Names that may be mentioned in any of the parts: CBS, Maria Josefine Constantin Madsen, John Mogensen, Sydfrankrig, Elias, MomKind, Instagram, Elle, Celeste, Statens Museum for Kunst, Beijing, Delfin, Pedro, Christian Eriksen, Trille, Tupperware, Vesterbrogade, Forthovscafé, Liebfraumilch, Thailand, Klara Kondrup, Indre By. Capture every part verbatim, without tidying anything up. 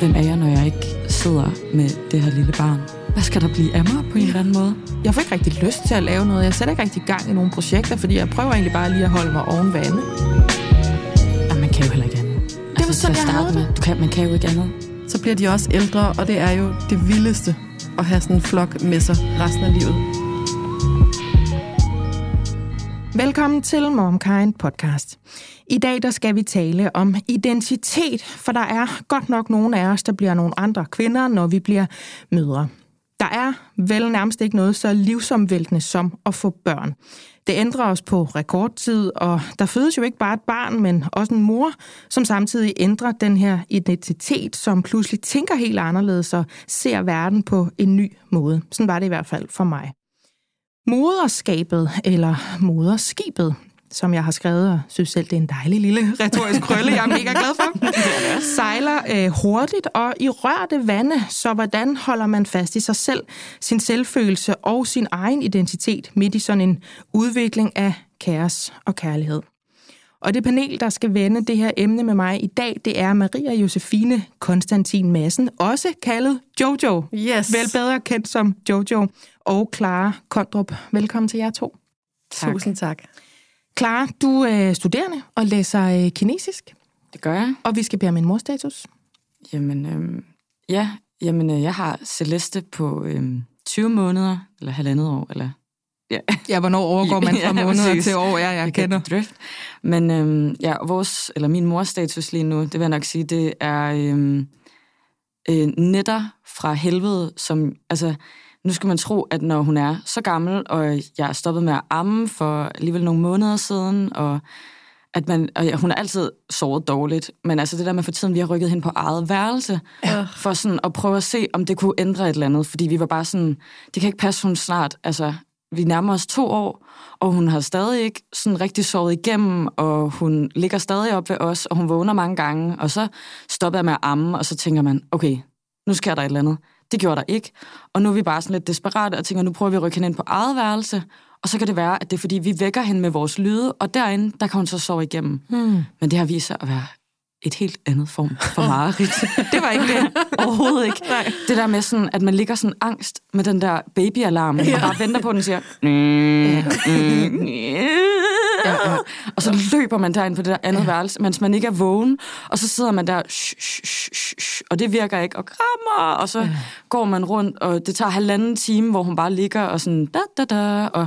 Hvem er jeg, når jeg ikke sidder med det her lille barn? Hvad skal der blive af mig på en eller anden måde? Jeg får ikke rigtig lyst til at lave noget. Jeg sætter ikke rigtig gang i nogle projekter, fordi jeg prøver egentlig bare lige at holde mig oven vandet. Og man kan jo heller ikke andet. Altså, det var sådan, jeg havde det. Du kan, man kan jo ikke andet. Så bliver de også ældre, og det er jo det vildeste at have sådan en flok med sig resten af livet. Velkommen til MomKind podcast. I dag der skal vi tale om identitet, for der er godt nok nogle af os, der bliver nogle andre kvinder, når vi bliver mødre. Der er vel nærmest ikke noget så livsomvæltende som at få børn. Det ændrer os på rekordtid, og der fødes jo ikke bare et barn, men også en mor, som samtidig ændrer den her identitet, som pludselig tænker helt anderledes og ser verden på en ny måde. Sådan var det i hvert fald for mig. Moderskabet, eller moderskibet, som jeg har skrevet, og synes selv, det er en dejlig lille retorisk krølle, jeg er mega glad for, sejler øh, hurtigt og i rørte vande, så hvordan holder man fast i sig selv, sin selvfølelse og sin egen identitet midt i sådan en udvikling af kaos og kærlighed? Og det panel, der skal vende det her emne med mig i dag, det er Maria Josefine Constantin Madsen, også kaldet Jojo. Yes. Vel bedre kendt som Jojo. Og Klara Kondrup. Velkommen til jer to. Tak. Tusind tak. Klara, du er studerende og læser kinesisk. Det gør jeg. Og vi skal bede om en morstatus. Jamen, øh, ja. Jamen, øh, jeg har Celeste på øh, tyve måneder, eller halvandet år, eller... Ja. ja, hvornår overgår man fra måneder ja, til år, ja, jeg det kender. Drift. Men øhm, ja, vores, eller min mors status lige nu, det vil jeg nok sige, det er øhm, øh, netter fra helvede, som, altså, nu skal man tro, at når hun er så gammel, og jeg er stoppet med at amme for alligevel nogle måneder siden, og at man, og ja, hun har altid sovet dårligt, men altså det der med for tiden, vi har rykket hende på eget værelse, ja. for sådan at prøve at se, om det kunne ændre et eller andet, fordi vi var bare sådan, det kan ikke passe, hun snart, altså... Vi nærmer os to år, og hun har stadig ikke sådan rigtig sovet igennem, og hun ligger stadig op ved os, og hun vågner mange gange, og så stopper jeg med at amme, og så tænker man, okay, nu sker der et eller andet. Det gjorde der ikke, og nu er vi bare sådan lidt desperate, og tænker, nu prøver vi at rykke hende ind på eget værelse, og så kan det være, at det er, fordi vi vækker hende med vores lyde, og derinde, der kan hun så sove igennem. Hmm. Men det har vist sig at være et helt andet form for mareridt. Det var ikke det. Overhovedet ikke. Nej. Det der med sådan, at man ligger sådan angst med den der babyalarm, ja. og bare venter på, at den siger... Ja. Ja, ja. Og så løber man derind på det der andet ja. værelse, mens man ikke er vågen, og så sidder man der, sh, sh, sh, sh, og det virker ikke, og krammer, og så ja. går man rundt, og det tager halvanden time, hvor hun bare ligger og sådan... Da, da, da, og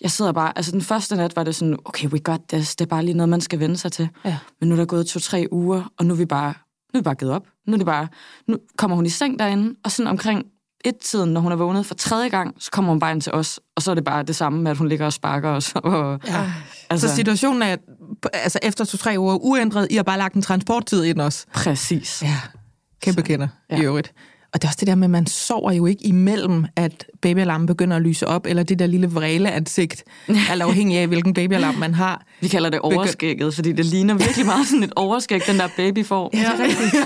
jeg sidder bare... Altså, den første nat var det sådan, okay, we got this. Det er bare lige noget, man skal vende sig til. Ja. Men nu er der gået to-tre uger, og nu er vi bare, nu er vi bare givet op. Nu, er det bare, nu kommer hun i seng derinde, og sådan omkring et-tiden, når hun er vågnet for tredje gang, så kommer hun bare ind til os, og så er det bare det samme med, at hun ligger og sparker os. Og, ja. altså. Så situationen er, altså efter to-tre uger uændret, I har bare lagt en transporttid ind os. Præcis. Ja, kæmpe kender ja. i øvrigt. Og det er også det der med, at man sover jo ikke imellem, at babyalarmen begynder at lyse op, eller det der lille vræleansigt, alt afhængig af, hvilken babyalarm man har. Vi kalder det overskægget, fordi det ligner virkelig meget sådan et overskæg, den der baby får. Ja, rigtigt.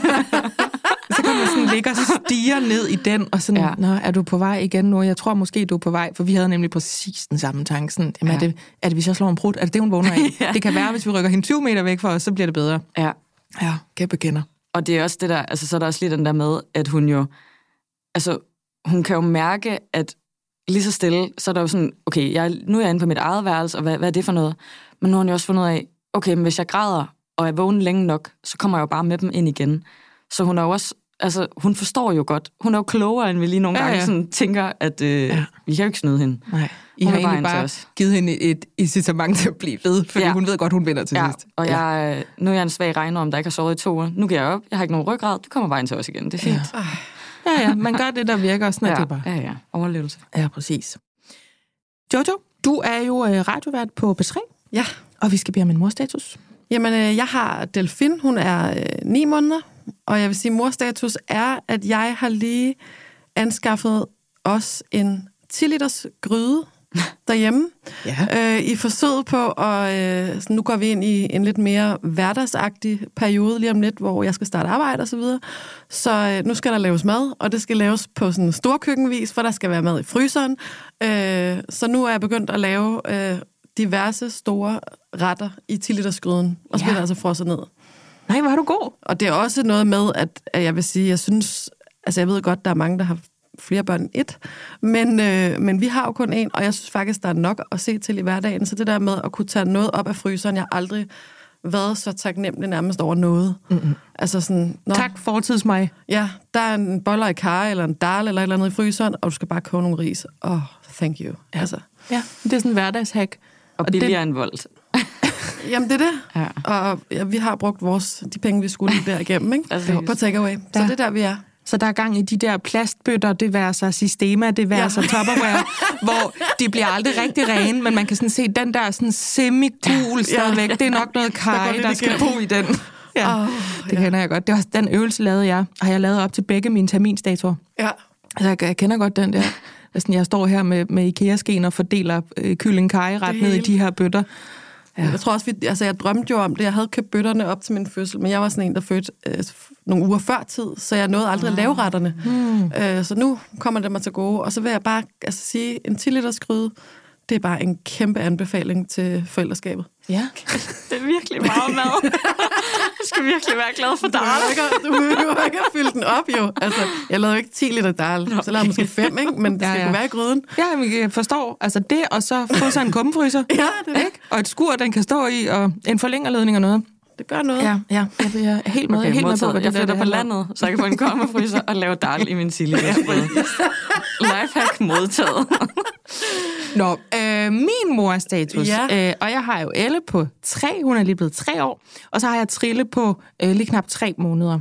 Så kan man sådan ligge og stiger ned i den, og sådan, ja. nå, er du på vej igen nu? Jeg tror måske, du er på vej, for vi havde nemlig præcis den samme tanke. Sådan, jamen, ja. er, det, er det, hvis jeg slår en prut? Er det det, hun vågner af? Ja. Det kan være, hvis vi rykker hende tyve meter væk fra os, så bliver det bedre. Ja. Ja, kæmpe kender. Og det er også det der, altså så er der også lige den der med, at hun jo, altså hun kan jo mærke, at lige så stille, så er der jo sådan, okay, jeg, nu er jeg inde på mit eget værelse, og hvad, hvad er det for noget? Men nu har hun jo også fundet ud af, okay, men hvis jeg græder, og er vågen længe nok, så kommer jeg jo bare med dem ind igen. Så hun er jo også, altså hun forstår jo godt, hun er jo klogere, end vi lige nogle ja, gange ja. Sådan, tænker, at øh, ja. vi kan jo ikke snyde hende. Nej. I hun har egentlig bare givet hende et incitament til at blive ved, fordi ja. hun ved godt, hun vinder til ja. sidst. Og jeg, ja. nu er jeg en svag regnorm, der ikke har sovet i to uger. Nu giver jeg op, jeg har ikke nogen ryggrad, du kommer vejen til os igen, det er fint. Ja, ja, ja. Man gør det, der virker, og sådan ja. er det bare. Ja, ja, overlevelse. Ja, præcis. Jojo, du er jo radiovært på P tre, ja. og vi skal bede om en morstatus. Jamen, jeg har Delfin, hun er øh, ni måneder, og jeg vil sige, morstatus er, at jeg har lige anskaffet os en ti liters gryde, derhjemme, ja. øh, i forsøget på, og øh, så nu går vi ind i en lidt mere hverdagsagtig periode lige om lidt, hvor jeg skal starte arbejde og så videre. Så øh, nu skal der laves mad, og det skal laves på sådan en stor køkkenvis, for der skal være mad i fryseren. Øh, så nu er jeg begyndt at lave øh, diverse store retter i ti liters gryden, og så bliver ja. der altså frosset ned. nej, hvor er du god. Og det er også noget med, at, at jeg vil sige, jeg synes, altså jeg ved godt, der er mange, der har flere børn end et, men, øh, men vi har jo kun en, og jeg synes faktisk, der er nok at se til i hverdagen, så det der med at kunne tage noget op af fryseren, jeg aldrig været så taknemmelig nærmest over noget. Mm-hmm. Altså sådan... Nå, tak, fortids mig. Ja, der er en boller i karre, eller en dal, eller et eller andet i fryseren, og du skal bare koge nogle ris. Åh, oh, thank you. Ja. Altså. Ja, det er sådan en hverdagshack. Og, og billigere det... end voldt. Jamen, det er det. Ja. Og ja, vi har brugt vores, de penge, vi skulle lige derigennem, ikke? Altså, på takeaway. Så det er der, vi er. Så der er gang i de der plastbøtter, det være så Systema, det være ja. så Tupperware, hvor de bliver aldrig rigtig rene, men man kan sådan se, den der sådan semi-gul stadigvæk, det er nok noget kaj, der, der skal bo i den. Ja, oh, det ja. kender jeg godt. Det var den øvelse, lavede jeg, og jeg lavede op til begge mine terminsdatoer. Ja. Altså, jeg, jeg kender godt den der. Altså, jeg står her med, med IKEA-sken og fordeler øh, kylling kaj ret ned i de her bøtter. Ja. Jeg tror også, vi, altså jeg drømte jo om det. Jeg havde købt bøtterne op til min fødsel, men jeg var sådan en, der fødte øh, nogle uger før tid, så jeg nåede aldrig at lave retterne. Mm. Øh, så nu kommer det mig til gode. Og så vil jeg bare altså, sige, en ti liters gryde, det er bare en kæmpe anbefaling til forældreskabet. Ja. Det er virkelig meget mad. Du skal virkelig være glad for dal. Du behøver ikke at fylde den op, jo. Altså, jeg lavede jo ikke ti liter dal, så lavede jeg måske fem, ikke? Men det skal ja, ja. kunne være i gryden. Ja, jeg forstår. Altså det, og så få sig en kummefryser. Ja, det er ikke. Og et skur, den kan stå i, og en forlængerledning og noget. Det gør noget. Ja, ja. Jeg bliver helt med, okay, helt med på, hvad det jeg flytter på landet, så jeg kan få en kummefryser og lave dal i min ti liters gryde. Lifehack modtaget. Nå, øh, min mors status, ja. øh, og jeg har jo Elle på tre, hun er lige blevet tre år, og så har jeg Trille på øh, lige knap tre måneder.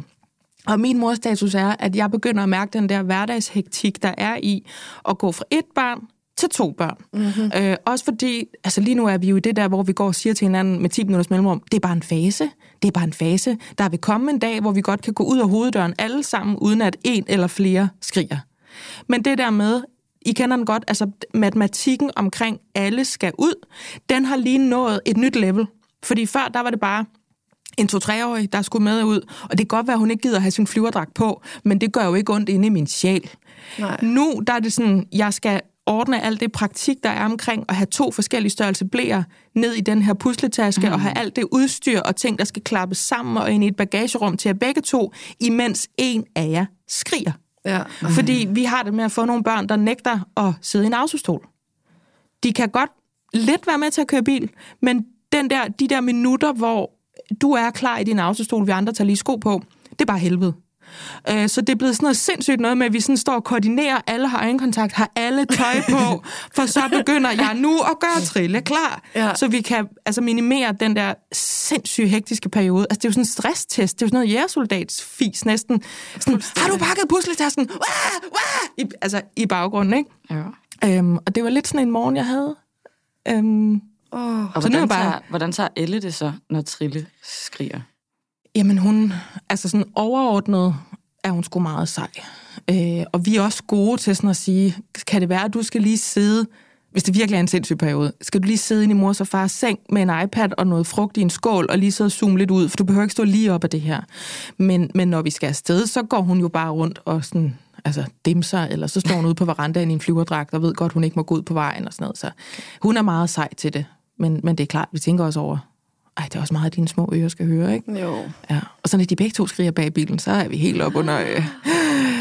Og min mors status er, at jeg begynder at mærke den der hverdagshektik, der er i at gå fra et barn til to børn. Mm-hmm. Øh, også fordi, altså lige nu er vi jo i det der, hvor vi går og siger til hinanden med ti minutters mellemrum, det er bare en fase, det er bare en fase. Der vil komme en dag, hvor vi godt kan gå ud af hoveddøren alle sammen, uden at en eller flere skriger. Men det der med, I kender den godt, altså matematikken omkring, alle skal ud, den har lige nået et nyt level. Fordi før, der var det bare en to-treårig, der skulle med ud, og det kan godt være, at hun ikke gider have sin flyverdragt på, men det gør jo ikke ondt inde i min sjæl. Nej. Nu, der er det sådan, jeg skal ordne alt det praktik, der er omkring at have to forskellige størrelse blæer ned i den her pusletaske, mm. og have alt det udstyr og ting, der skal klappes sammen og ind i et bagagerum til at begge to, imens en af jer skriger. Ja. Fordi vi har det med at få nogle børn, der nægter at sidde i en autostol. De kan godt lidt være med til at køre bil, men den der, de der minutter, hvor du er klar i din autostol, vi andre tager lige sko på, det er bare helvede. Så det er blevet sådan noget sindssygt noget med, at vi sådan står og koordinerer, alle har øjenkontakt, har alle tøj på, for så begynder jeg nu at gøre Trille klar, ja. Så vi kan altså minimere den der sindssygt hektiske periode. Altså det er jo sådan en stresstest, det er jo sådan noget jægersoldatsfis næsten. Sådan, har du pakket pusletasken? Wah! Wah! I, altså i baggrunden, ikke? Ja. Øhm, og det var lidt sådan en morgen, jeg havde. Øhm, oh. Og hvordan, så bare... tager, hvordan tager Elle det så, når Trille skriger? Jamen hun, altså sådan overordnet er hun sgu meget sej. Øh, og vi er også gode til sådan at sige, kan det være, at du skal lige sidde, hvis det virkelig er en sindssyg periode, skal du lige sidde inde i mors og fars seng med en iPad og noget frugt i en skål, og lige sidde og zoome lidt ud, for du behøver ikke stå lige op af det her. Men, men når vi skal afsted, så går hun jo bare rundt og sådan, altså dimser, eller så står hun ude på verandaen i en flyverdragt, og ved godt, hun ikke må gå ud på vejen og sådan noget. Så hun er meget sej til det, men, men det er klart, vi tænker også over, ej, det er også meget, at dine små ører skal høre, ikke? Jo. Ja. Og så når de begge to skriger bag bilen, så er vi helt op under... Øh...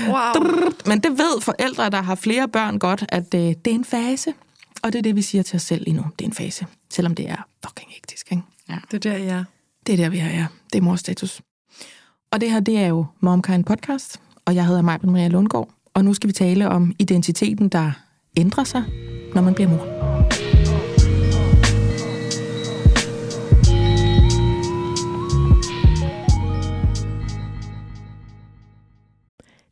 Wow. Men det ved forældre, der har flere børn godt, at øh, det er en fase. Og det er det, vi siger til os selv lige nu. Det er en fase. Selvom det er fucking hektisk, ikke? Ja. Det er der, ja. Det er der, vi er, ja. Det er mors status. Og det her, det er jo MomKind podcast. Og jeg hedder Majbritt Maria Lundgaard. Og nu skal vi tale om identiteten, der ændrer sig, når man bliver mor.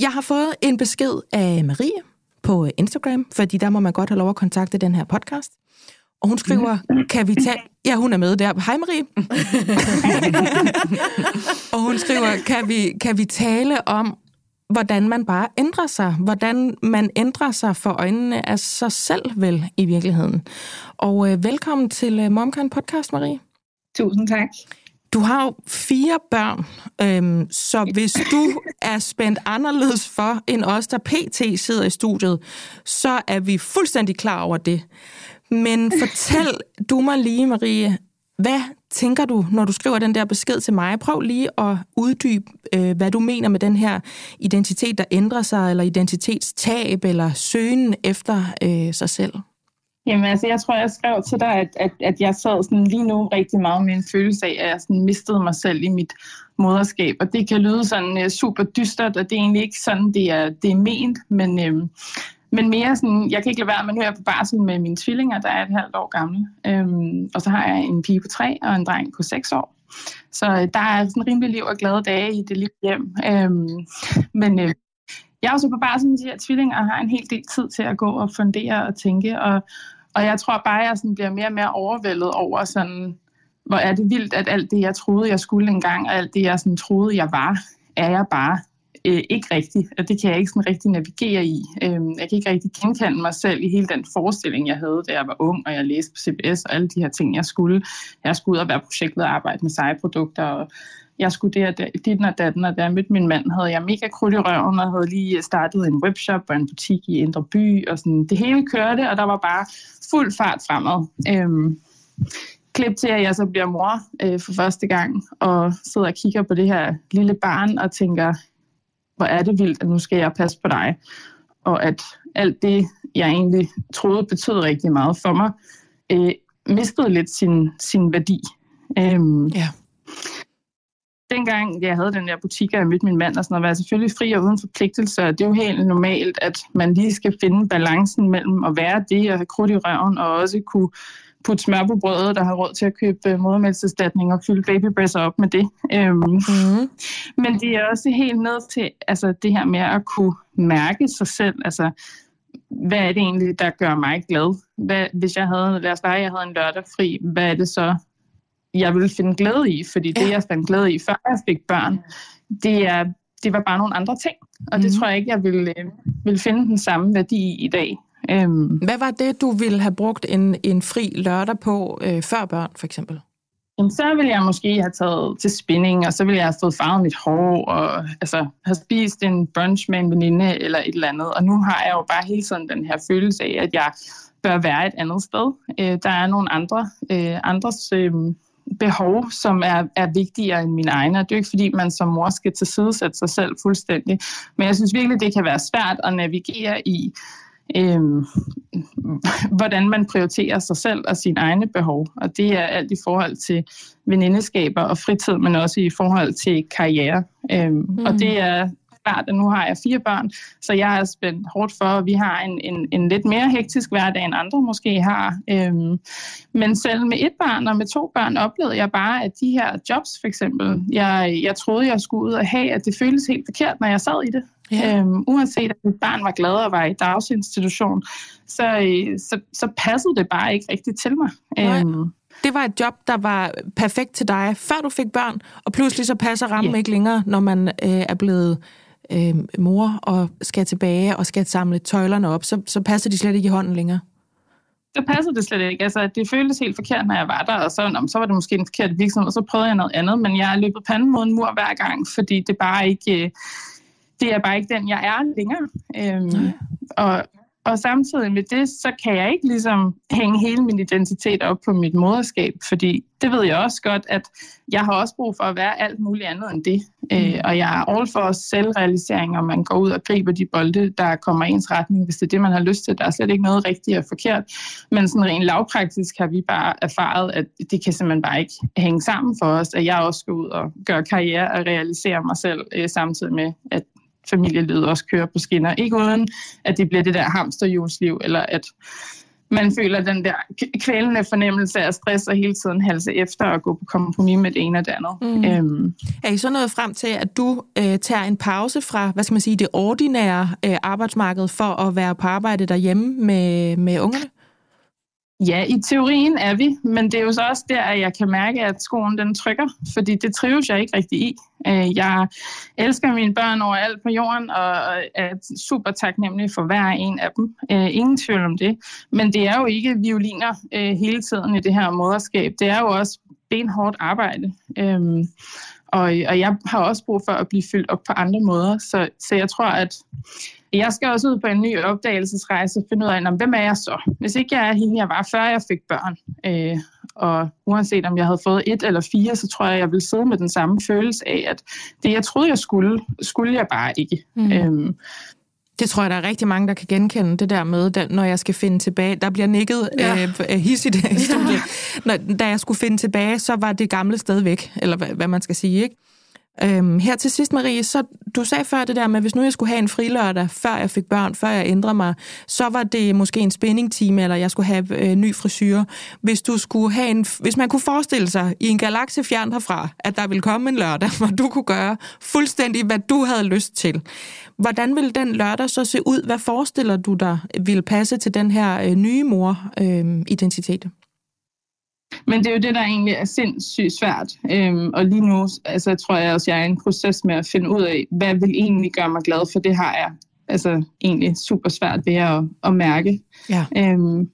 Jeg har fået en besked af Marie på Instagram, fordi der må man godt have lov at kontakte den her podcast. Og hun skriver, kan vi tage... Ja, hun er med der. Hej Marie. Og hun skriver, kan vi, kan vi tale om, hvordan man bare ændrer sig, hvordan man ændrer sig for øjnene af sig selv vel i virkeligheden. Og øh, velkommen til øh, MomKind Podcast, Marie. Tusind tak. Du har jo fire børn, øhm, så hvis du er spændt anderledes for end os, der pt. Sidder i studiet, så er vi fuldstændig klar over det. Men fortæl du mig lige, Marie, hvad tænker du, når du skriver den der besked til mig? Prøv lige at uddybe, øh, hvad du mener med den her identitet, der ændrer sig, eller identitetstab, eller søgen efter øh, sig selv. Jamen altså, jeg tror, jeg skrev til dig, at, at, at jeg sad sådan lige nu rigtig meget med en følelse af, at jeg sådan mistede mig selv i mit moderskab. Og det kan lyde sådan uh, super dystert, og det er egentlig ikke sådan, det er, det er ment, men... Øhm, Men mere sådan, jeg kan ikke lade være, men nu er jeg på barsel med mine tvillinger, der er et halvt år gamle. Øhm, og så har jeg en pige på tre og en dreng på seks år. Så der er sådan rimelig liv og glade dage i det lille hjem. Øhm, men øh, jeg er også på barsel med de her tvillinger og har en hel del tid til at gå og fundere og tænke. Og, og jeg tror bare, at jeg sådan bliver mere og mere overvældet over sådan, hvor er det vildt, at alt det, jeg troede, jeg skulle engang, og alt det, jeg sådan troede, jeg var, er jeg bare. Øh, ikke rigtigt, og det kan jeg ikke sådan rigtig navigere i. Øh, jeg kan ikke rigtig genkende mig selv i hele den forestilling, jeg havde, da jeg var ung, og jeg læste på C B S og alle de her ting, jeg skulle. Jeg skulle ud og være projektleder og arbejde med seje produkter, og jeg skulle det og dit og datten, og da jeg mødte min mand, havde jeg mega krul i røven, og havde lige startet en webshop og en butik i Indre By, og sådan det hele kørte, og der var bare fuld fart fremad. Øh, Klip til, at jeg så bliver mor øh, for første gang, og sidder og kigger på det her lille barn og tænker... hvor er det vildt, at nu skal jeg passe på dig. Og at alt det, jeg egentlig troede, betød rigtig meget for mig, øh, mistede lidt sin, sin værdi. Øhm, ja. Dengang jeg havde den der butik, og jeg mødte min mand, og sådan noget, var jeg selvfølgelig fri og uden forpligtelser. Det er jo helt normalt, at man lige skal finde balancen mellem at være det, og have krudt i røven, og også kunne putte smør på brødet, der har råd til at købe modermælkserstatning og fylde babybræsser op med det. Øhm. Mm-hmm. Men det er også helt ned til altså, det her med at kunne mærke sig selv. Altså, hvad er det egentlig, der gør mig glad? Hvad, hvis jeg havde, lad os lege, jeg havde en lørdag fri, hvad er det så, jeg ville finde glæde i? Fordi det, ja. jeg fandt glæde i, før jeg fik børn, det, er, det var bare nogle andre ting. Og mm-hmm. det tror jeg ikke, jeg ville, ville finde den samme værdi i i dag. Hvad var det, du ville have brugt en, en fri lørdag på øh, før børn, for eksempel? Jamen, så ville jeg måske have taget til spinning, og så ville jeg have fået farvet mit hår, og altså, have spist en brunch med en veninde eller et eller andet. Og nu har jeg jo bare hele tiden den her følelse af, at jeg bør være et andet sted. Øh, der er nogle andre øh, andres øh, behov, som er, er vigtigere end mine egne. Det er jo ikke, fordi man som mor skal tilsidesætte sig selv fuldstændig. Men jeg synes virkelig, det kan være svært at navigere i, Øhm, hvordan man prioriterer sig selv og sine egne behov. Og det er alt i forhold til venindeskaber og fritid, men også i forhold til karriere. Øhm, mm. Og det er klart, at nu har jeg fire børn, så jeg er spændt hårdt for, at vi har en, en, en lidt mere hektisk hverdag, end andre måske har. Øhm, men selv med et barn og med to børn oplevede jeg bare, at de her jobs for eksempel, jeg, jeg troede, jeg skulle ud og have, at det føltes helt forkert, når jeg sad i det. Yeah. Øhm, uanset at mit barn var glad og var i daginstitution, så, så, så passede det bare ikke rigtigt til mig. Øhm. Det var et job, der var perfekt til dig, før du fik børn, og pludselig så passer rammen yeah. ikke længere, når man øh, er blevet øh, mor og skal tilbage og skal samle tøjlerne op, så, så passer de slet ikke i hånden længere. Så passede det slet ikke. Altså, det føltes helt forkert, når jeg var der, og så, så var det måske en forkert virksomhed, og så prøvede jeg noget andet, men jeg løb panden mod en mur hver gang, fordi det bare ikke... Øh, Det er bare ikke den, jeg er længere. Øhm, og, Og samtidig med det, så kan jeg ikke ligesom hænge hele min identitet op på mit moderskab, fordi det ved jeg også godt, at jeg har også brug for at være alt muligt andet end det. Øh, og jeg er all for selvrealisering, og man går ud og griber de bolde, der kommer ens retning, hvis det er det, man har lyst til. Der er slet ikke noget rigtigt og forkert. Men sådan rent lavpraktisk har vi bare erfaret, at det kan simpelthen bare ikke hænge sammen for os, at jeg også skal ud og gøre karriere og realisere mig selv, øh, samtidig med, at familielivet også kører på skinner. Ikke uden, at det bliver det der hamsterhjulsliv, eller at man føler den der kvælende fornemmelse af stress og hele tiden halse efter og gå på kompromis med det ene og det andet. Mm. Æm... Er I så nået frem til, at du øh, tager en pause fra, hvad skal man sige, det ordinære øh, arbejdsmarked for at være på arbejde derhjemme med, med ungerne? Ja, i teorien er vi, men det er jo så også der, at jeg kan mærke, at skoen den trykker, fordi det trives jeg ikke rigtig i. Jeg elsker mine børn overalt på jorden, og er super taknemmelig for hver en af dem. Ingen tvivl om det. Men det er jo ikke violiner hele tiden i det her moderskab. Det er jo også benhårdt arbejde. Og jeg har også brug for at blive fyldt op på andre måder. Så jeg tror, at jeg skal også ud på en ny opdagelsesrejse og finde ud af, hvem er jeg så? Hvis ikke jeg er hende, jeg var, før jeg fik børn. Øh, og uanset om jeg havde fået et eller fire, så tror jeg, jeg ville sidde med den samme følelse af, at det, jeg troede, jeg skulle, skulle jeg bare ikke. Mm. Øhm. Det tror jeg, der er rigtig mange, der kan genkende det der med, da, når jeg skal finde tilbage. Der bliver nikket ja. øh, hissigt i studiet. Ja. Da jeg skulle finde tilbage, så var det gamle sted væk, eller hvad, hvad man skal sige, ikke? Øhm, her til sidst, Marie, så du sagde før det der med, hvis nu jeg skulle have en frilørdag, før jeg fik børn, før jeg ændrede mig, så var det måske en spændingtime, eller jeg skulle have øh, ny frisyre. Hvis du skulle have en, hvis man kunne forestille sig i en galakse fjern herfra, at der ville komme en lørdag, hvor du kunne gøre fuldstændig, hvad du havde lyst til. Hvordan ville den lørdag så se ud? Hvad forestiller du dig ville passe til den her øh, nye mor-identitet? Øh, Men det er jo det, der egentlig er sindssygt svært. Øhm, og lige nu altså, tror jeg også, jeg er i en proces med at finde ud af, hvad vil egentlig gøre mig glad, for det har jeg altså, egentlig super svært ved at, at mærke. Ja. Øhm,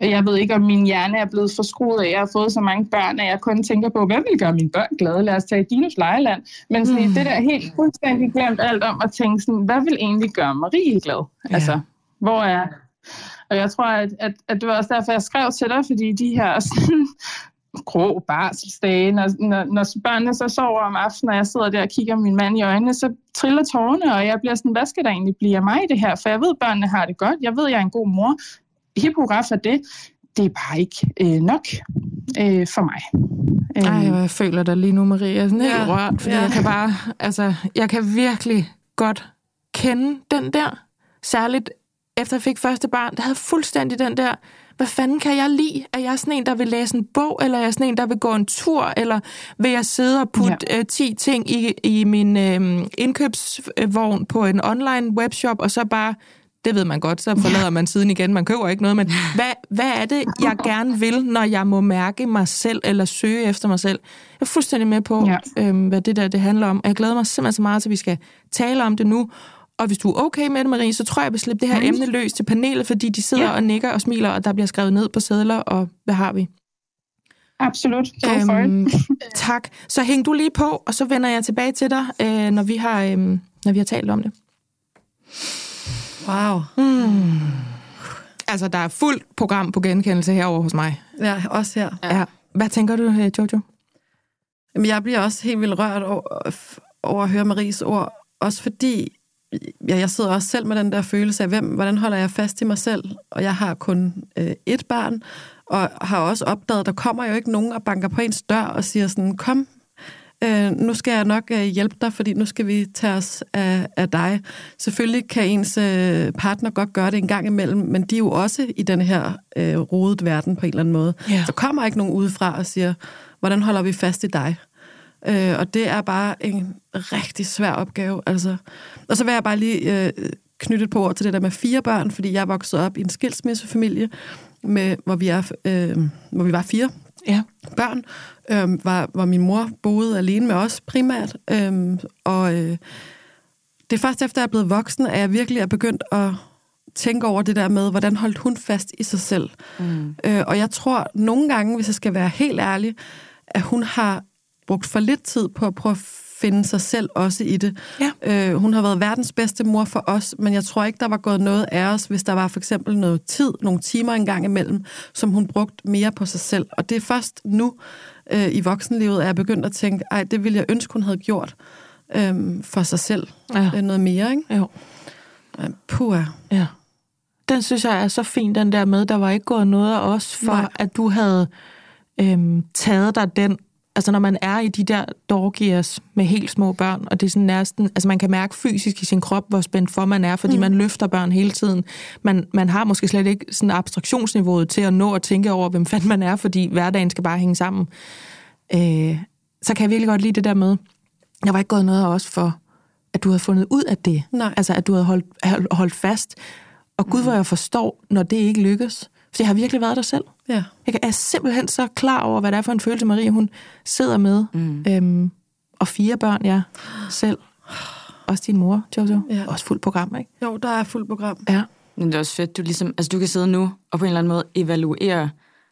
jeg ved ikke, om min hjerne er blevet forskruet af, at jeg har fået så mange børn, at jeg kun tænker på, hvad vil gøre mine børn glade? Lad os tage i Dinos lejeland. Men sådan, mm. det der helt fuldstændig glemt alt om at tænke, sådan, hvad vil egentlig gøre Marie glad? Ja. Altså, hvor er... Og jeg tror, at, at, at det var også derfor, jeg skrev til dig, fordi de her sådan, grå barselsdage, når, når, når børnene så sover om aftenen, og jeg sidder der og kigger min mand i øjnene, så triller tårerne, og jeg bliver sådan, hvad skal der egentlig blive af mig i det her? For jeg ved, børnene har det godt. Jeg ved, jeg er en god mor. Hip hurra for det. Det er bare ikke øh, nok øh, for mig. Ej, jeg føler dig lige nu, Maria. Jeg er sådan helt ja, rørt, fordi ja. jeg kan bare, altså, jeg kan virkelig godt kende den der, særligt efter jeg fik første barn, der havde fuldstændig den der, hvad fanden kan jeg lide? Er jeg sådan en, der vil læse en bog, eller er jeg sådan en, der vil gå en tur, eller vil jeg sidde og putte ja. øh, ti ting i, i min øh, indkøbsvogn på en online webshop, og så bare, det ved man godt, så forlader man siden igen, man køber ikke noget, men hvad, hvad er det, jeg gerne vil, når jeg må mærke mig selv, eller søge efter mig selv? Jeg er fuldstændig med på, ja. øh, hvad det der det handler om, og jeg glæder mig simpelthen så meget, så vi skal tale om det nu. Og hvis du er okay med det, Marie, så tror jeg, at jeg vil slippe det her emne løs til panelet, fordi de sidder yeah. og nikker og smiler, og der bliver skrevet ned på sedler, og hvad har vi? Absolut. Øhm, tak. Så hæng du lige på, og så vender jeg tilbage til dig, øh, når, vi har, øh, når vi har talt om det. Wow. Hmm. Altså, der er fuldt program på genkendelse herovre hos mig. Ja, også her. Ja. Hvad tænker du, Jojo? Jamen, jeg bliver også helt vildt rørt over, over at høre Maries ord, også fordi Ja, jeg sidder også selv med den der følelse af, hvem, hvordan holder jeg fast i mig selv? Og jeg har kun øh, et barn, og har også opdaget, at der kommer jo ikke nogen og banker på ens dør og siger sådan, kom, øh, nu skal jeg nok øh, hjælpe dig, fordi nu skal vi tage os af, af dig. Selvfølgelig kan ens øh, partner godt gøre det en gang imellem, men de er jo også i den her øh, rodet verden på en eller anden måde. Yeah. Der kommer ikke nogen udefra og siger, hvordan holder vi fast i dig? Øh, og det er bare en rigtig svær opgave. Altså. Og så vil jeg bare lige øh, knytte et par ord til det der med fire børn, fordi jeg er vokset op i en skilsmissefamilie, med, hvor, vi er, øh, hvor vi var fire ja. børn, øh, var, hvor min mor boede alene med os primært. Øh, og øh, det er først efter, at jeg er blevet voksen, at jeg virkelig er begyndt at tænke over det der med, hvordan holdt hun fast i sig selv. Mm. Øh, og jeg tror nogle gange, hvis jeg skal være helt ærlig, at hun har brugt for lidt tid på at prøve at finde sig selv også i det. Ja. Øh, hun har været verdens bedste mor for os, men jeg tror ikke, der var gået noget af os, hvis der var for eksempel noget tid, nogle timer engang imellem, som hun brugte mere på sig selv. Og det er først nu øh, i voksenlivet, at jeg begyndt at tænke, ej, det ville jeg ønske, hun havde gjort øh, for sig selv. Ja. Øh, noget mere, ikke? Jo. Puh. Ja. Den synes jeg er så fin, den der med, der var ikke gået noget af os, for Nej. At du havde øhm, taget dig den. Altså når man er i de der dårgears med helt små børn, og det er sådan næsten, altså man kan mærke fysisk i sin krop, hvor spændt for man er, fordi mm. man løfter børn hele tiden. Man, man har måske slet ikke sådan abstraktionsniveauet til at nå at tænke over, hvem fanden man er, fordi hverdagen skal bare hænge sammen. Øh, så kan jeg virkelig godt lide det der med, der var ikke gået noget af os for, at du havde fundet ud af det. Nej. Altså at du havde holdt, holdt fast. Og gud, hvor jeg forstår, når det ikke lykkes. For jeg har virkelig været der selv. Ja. Jeg er simpelthen så klar over, hvad det er for en følelse, Maria, hun sidder med. Mm. Øhm, og fire børn, ja. Selv. Også din mor, Jojo. Ja. Også fuldt program, ikke? Jo, der er fuldt program. Ja. Men det er også fedt, du, ligesom, altså, du kan sidde nu og på en eller anden måde evaluere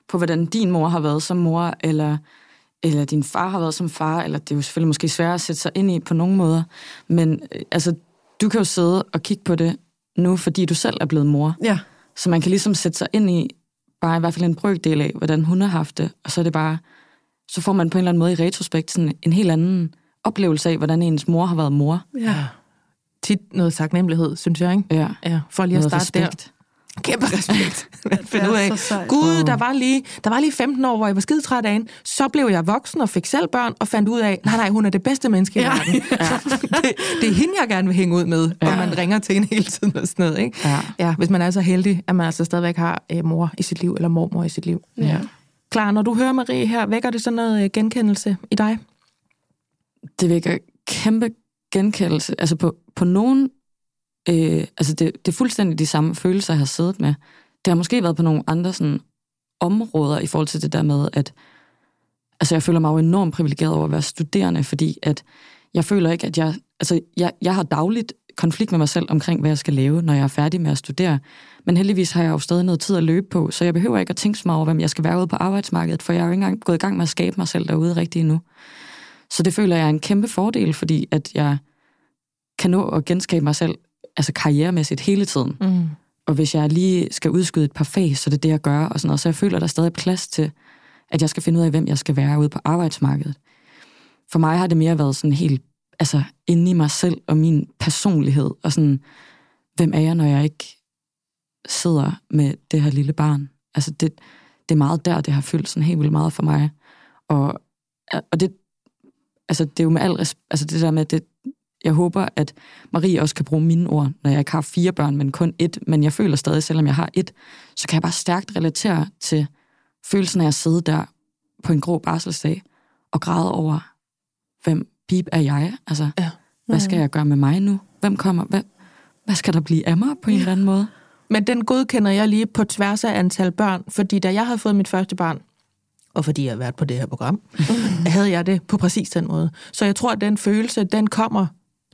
på, hvordan din mor har været som mor, eller, eller din far har været som far, eller det er jo selvfølgelig måske sværere at sætte sig ind i på nogle måder. Men altså, du kan jo sidde og kigge på det, nu, fordi du selv er blevet mor. Ja. Så man kan ligesom sætte sig ind i, bare i hvert fald en brøkdel af, hvordan hun har haft det, og så er det bare, så får man på en eller anden måde i retrospekt sådan en helt anden oplevelse af, hvordan ens mor har været mor. Ja. Tit noget taknemmelighed, synes jeg, ikke? Ja. Ja. For lige at noget starte respekt. Der. Kæmpe respekt. Gud, der var, lige, der var lige femten år, hvor jeg var skidetræt af hende. Så blev jeg voksen og fik selv børn, og fandt ud af, nej, nej, hun er det bedste menneske i verden. Ja. Ja. Det, det er hende, jeg gerne vil hænge ud med, og ja. Man ringer til hende hele tiden og sådan noget, ikke? Ja. Ja, hvis man er så heldig, at man altså stadigvæk har øh, mor i sit liv, eller mormor i sit liv. Ja. Klar, når du hører Marie her, vækker det sådan noget øh, genkendelse i dig? Det vækker kæmpe genkendelse. Altså på, på nogen... Øh, altså det, det er fuldstændig de samme følelser, jeg har siddet med. Det har måske været på nogle andre sådan, områder i forhold til det der med, at altså jeg føler mig jo enormt privilegeret over at være studerende, fordi at jeg føler ikke, at jeg... Altså jeg, jeg har dagligt konflikt med mig selv omkring, hvad jeg skal lave, når jeg er færdig med at studere. Men heldigvis har jeg jo stadig noget tid at løbe på, så jeg behøver ikke at tænke så meget over, hvem jeg skal være ude på arbejdsmarkedet, for jeg er jo ikke engang gået i gang med at skabe mig selv derude rigtig endnu. Så det føler jeg er en kæmpe fordel, fordi at jeg kan nå at genskabe mig selv altså karrieremæssigt hele tiden. Mm. Og hvis jeg lige skal udskyde et par fag, så det er det, jeg gør, og sådan noget. Så jeg føler, der er stadig plads til, at jeg skal finde ud af, hvem jeg skal være ude på arbejdsmarkedet. For mig har det mere været sådan helt, altså inde i mig selv og min personlighed, og sådan, hvem er jeg, når jeg ikke sidder med det her lille barn? Altså det, det er meget der, det har fyldt sådan helt vildt meget for mig. Og, og det, altså det er jo med al respekt, altså det der med, det jeg håber, at Marie også kan bruge mine ord, når jeg ikke har fire børn, men kun et. Men jeg føler stadig, selvom jeg har et, så kan jeg bare stærkt relatere til følelsen af at sidde der på en grå barselsdag og græde over, hvem bip er jeg? Altså, ja. Hvad skal jeg gøre med mig nu? Hvem kommer? Hvad, hvad skal der blive af mig på en eller anden måde? Men den godkender jeg lige på tværs af antal børn, fordi da jeg havde fået mit første barn, og fordi jeg har været på det her program, havde jeg det på præcis den måde. Så jeg tror, at den følelse, den kommer...